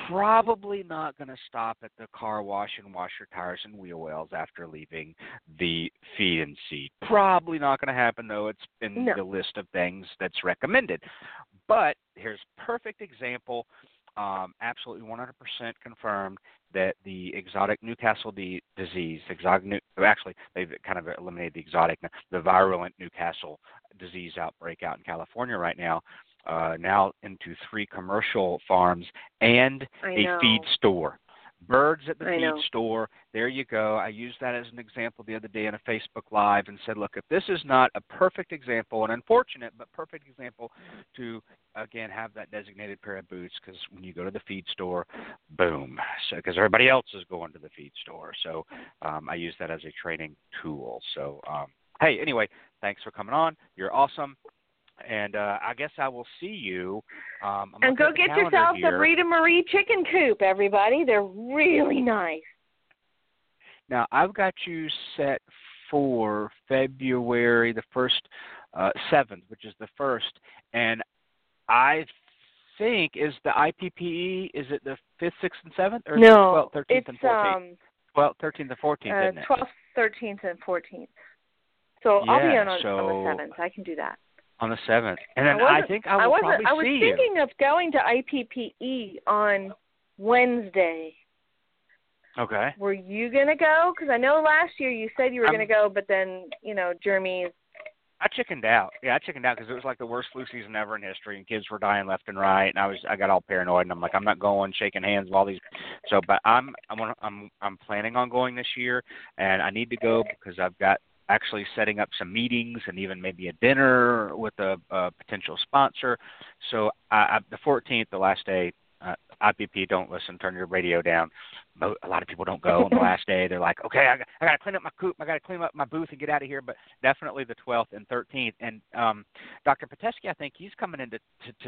probably not going to stop at the car wash and wash your tires and wheel wells after leaving the feed and seed. Probably not going to happen, though it's in the list of things that's recommended. But here's a perfect example, absolutely 100% confirmed, that the exotic Newcastle disease, actually they've kind of eliminated the virulent Newcastle disease outbreak out in California right now, now into 3 commercial farms and a feed store. Birds at the feed store. There you go. I used that as an example the other day in a Facebook Live and said, look, if this is not a perfect example, an unfortunate but perfect example to, again, have that designated pair of boots, because when you go to the feed store, boom, because everybody else is going to the feed store. So I use that as a training tool. So, hey, anyway, thanks for coming on. You're awesome. And I guess I will see you. And go get yourself a Rita Marie's Chicken Coop, everybody. They're really nice. Now, I've got you set for February the 1st, 7th, which is the 1st, and I think is the IPPE, is it the 5th, 6th, and 7th? Or no, 12th, 13th, and 14th? 12th, 13th, and 14th, isn't it? 12th, 13th, and 14th. So yeah, I'll be on the 7th. I can do that. On the 7th. And then I think I will probably see you. I was thinking of going to IPPE on Wednesday. Okay. Were you going to go? Because I know last year you said you were going to go, but then, you know, Jeremy's. I chickened out. Yeah, I chickened out because it was like the worst flu season ever in history, and kids were dying left and right, and I got all paranoid, and I'm like, I'm not going, shaking hands with all these. So, but I'm planning on going this year, and I need to go because I've got actually setting up some meetings and even maybe a dinner with a potential sponsor. So the 14th, the last day. IPP, don't listen, turn your radio down. A lot of people don't go on the last day. They're like, okay, I got to clean up my coop. I got to clean up my booth and get out of here. But definitely the 12th and 13th. And Dr. Pateski, I think he's coming in to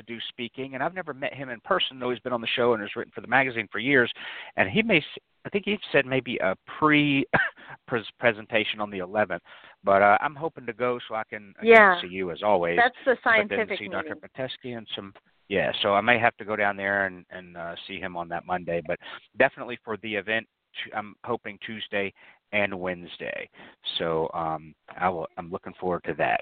do speaking. And I've never met him in person, though he's been on the show and has written for the magazine for years. And he may, I think he said maybe a presentation on the 11th. But I'm hoping to go so I can see you as always. That's the scientific meeting. But then see Dr. Pateski and some... Yeah, so I may have to go down there and see him on that Monday, but definitely for the event, I'm hoping Tuesday and Wednesday. So I'm looking forward to that.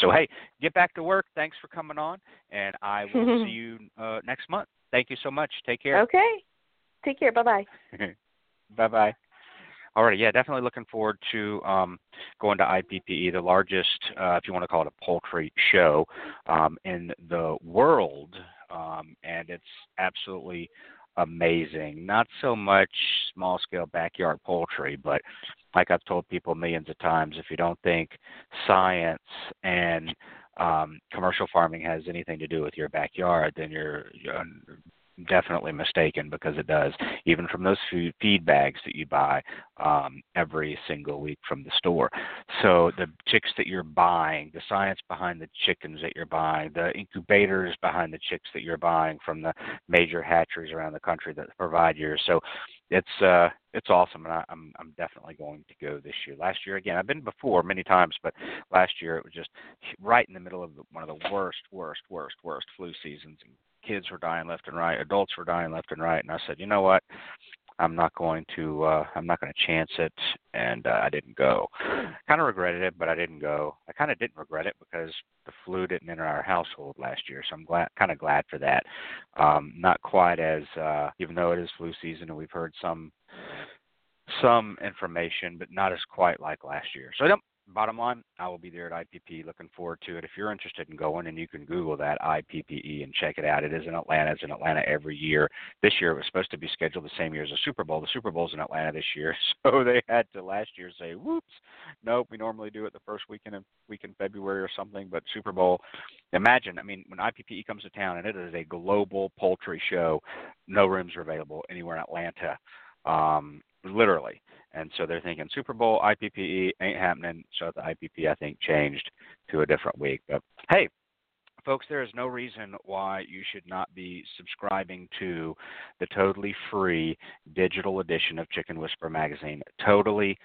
So, hey, get back to work. Thanks for coming on, and I will see you next month. Thank you so much. Take care. Okay. Take care. Bye-bye. Bye-bye. All right, yeah, definitely looking forward to going to IPPE, the largest, if you want to call it a poultry show in the world, and it's absolutely amazing. Not so much small-scale backyard poultry, but like I've told people millions of times, if you don't think science and commercial farming has anything to do with your backyard, then you're definitely mistaken, because it does, even from those feed bags that you buy every single week from the store. So the chicks that you're buying, the science behind the chickens that you're buying, the incubators behind the chicks that you're buying from the major hatcheries around the country that provide yours. So it's awesome, and I'm definitely going to go this year. Last year, again, I've been before many times, but last year it was just right in the middle of one of the worst flu seasons. Kids were dying left and right. Adults were dying left and right. And I said, you know what? I'm not going to chance it. And I didn't go. Kind of regretted it, but I didn't go. I kind of didn't regret it because the flu didn't enter our household last year. So I'm kind of glad for that. Not quite as, even though it is flu season and we've heard some information, but not as quite like last year. So bottom line, I will be there at IPP. Looking forward to it. If you're interested in going, and you can Google that, IPPE, and check it out. It is in Atlanta. It's in Atlanta every year. This year it was supposed to be scheduled the same year as the Super Bowl. The Super Bowl's in Atlanta this year, so they had to last year say, whoops, nope, we normally do it the first week in February or something, but Super Bowl. Imagine, I mean, when IPPE comes to town, and it is a global poultry show, no rooms are available anywhere in Atlanta. Literally. And so they're thinking Super Bowl, IPPE ain't happening. So the IPP, I think, changed to a different week. But hey, folks, there is no reason why you should not be subscribing to the totally free digital edition of Chicken Whisperer magazine. Totally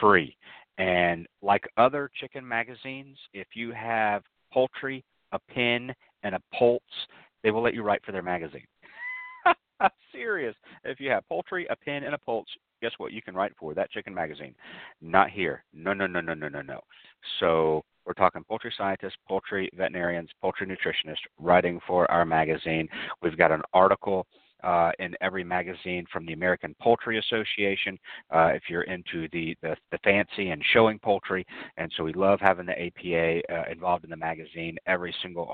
free. And like other chicken magazines, if you have poultry, a pin, and a pulse, they will let you write for their magazine. I'm serious. If you have poultry, a pin, and a pulse, guess what you can write for? That chicken magazine. Not here. No. So we're talking poultry scientists, poultry veterinarians, poultry nutritionists writing for our magazine. We've got an article in every magazine from the American Poultry Association, if you're into the fancy and showing poultry. And so we love having the APA involved in the magazine. Every single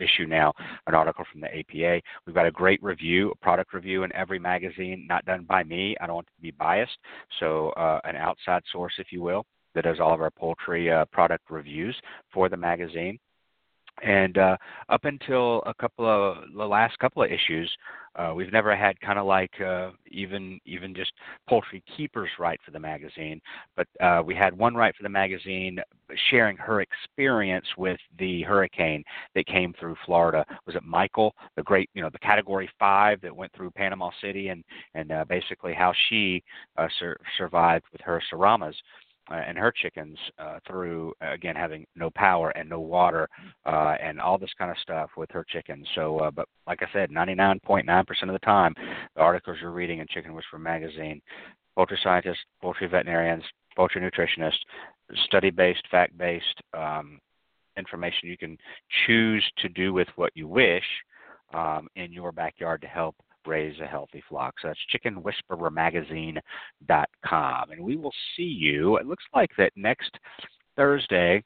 issue now, an article from the APA. We've got a great review, a product review in every magazine, not done by me. I don't want to be biased, so an outside source, if you will, that does all of our poultry product reviews for the magazine. And up until the last couple of issues, we've never had kind of like even just poultry keepers write for the magazine. But we had one write for the magazine sharing her experience with the hurricane that came through Florida. Was it Michael, the great, the Category 5 that went through Panama City, and basically how she survived with her saramas. and her chickens through, again, having no power and no water and all this kind of stuff with her chickens. So, but like I said, 99.9% of the time, the articles you're reading in Chicken Whisperer magazine, poultry scientists, poultry veterinarians, poultry nutritionists, study-based, fact-based information you can choose to do with what you wish in your backyard to help raise a healthy flock. So that's chickenwhisperermagazine.com. And we will see you. It looks like that next Thursday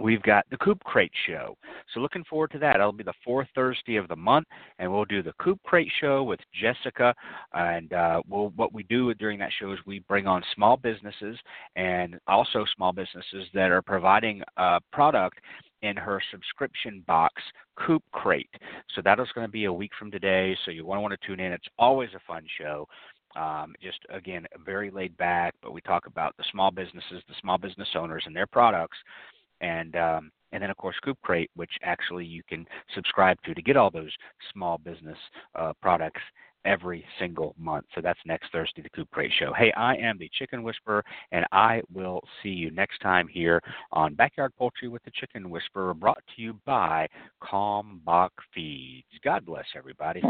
we've got the Coop Crate Show. So looking forward to that. It'll be the fourth Thursday of the month, and we'll do the Coop Crate Show with Jessica. And what we do during that show is we bring on small businesses and also small businesses that are providing a product in her subscription box, Coop Crate. So that is going to be a week from today, so you want to tune in. It's always a fun show. Just, again, very laid back, but we talk about the small businesses, the small business owners and their products, and then, of course, Coop Crate, which actually you can subscribe to get all those small business products every single month. So that's next Thursday, the Coop Crate Show. Hey, I am the Chicken Whisperer, and I will see you next time here on Backyard Poultry with the Chicken Whisperer, brought to you by Kalmbach Feeds. God bless everybody.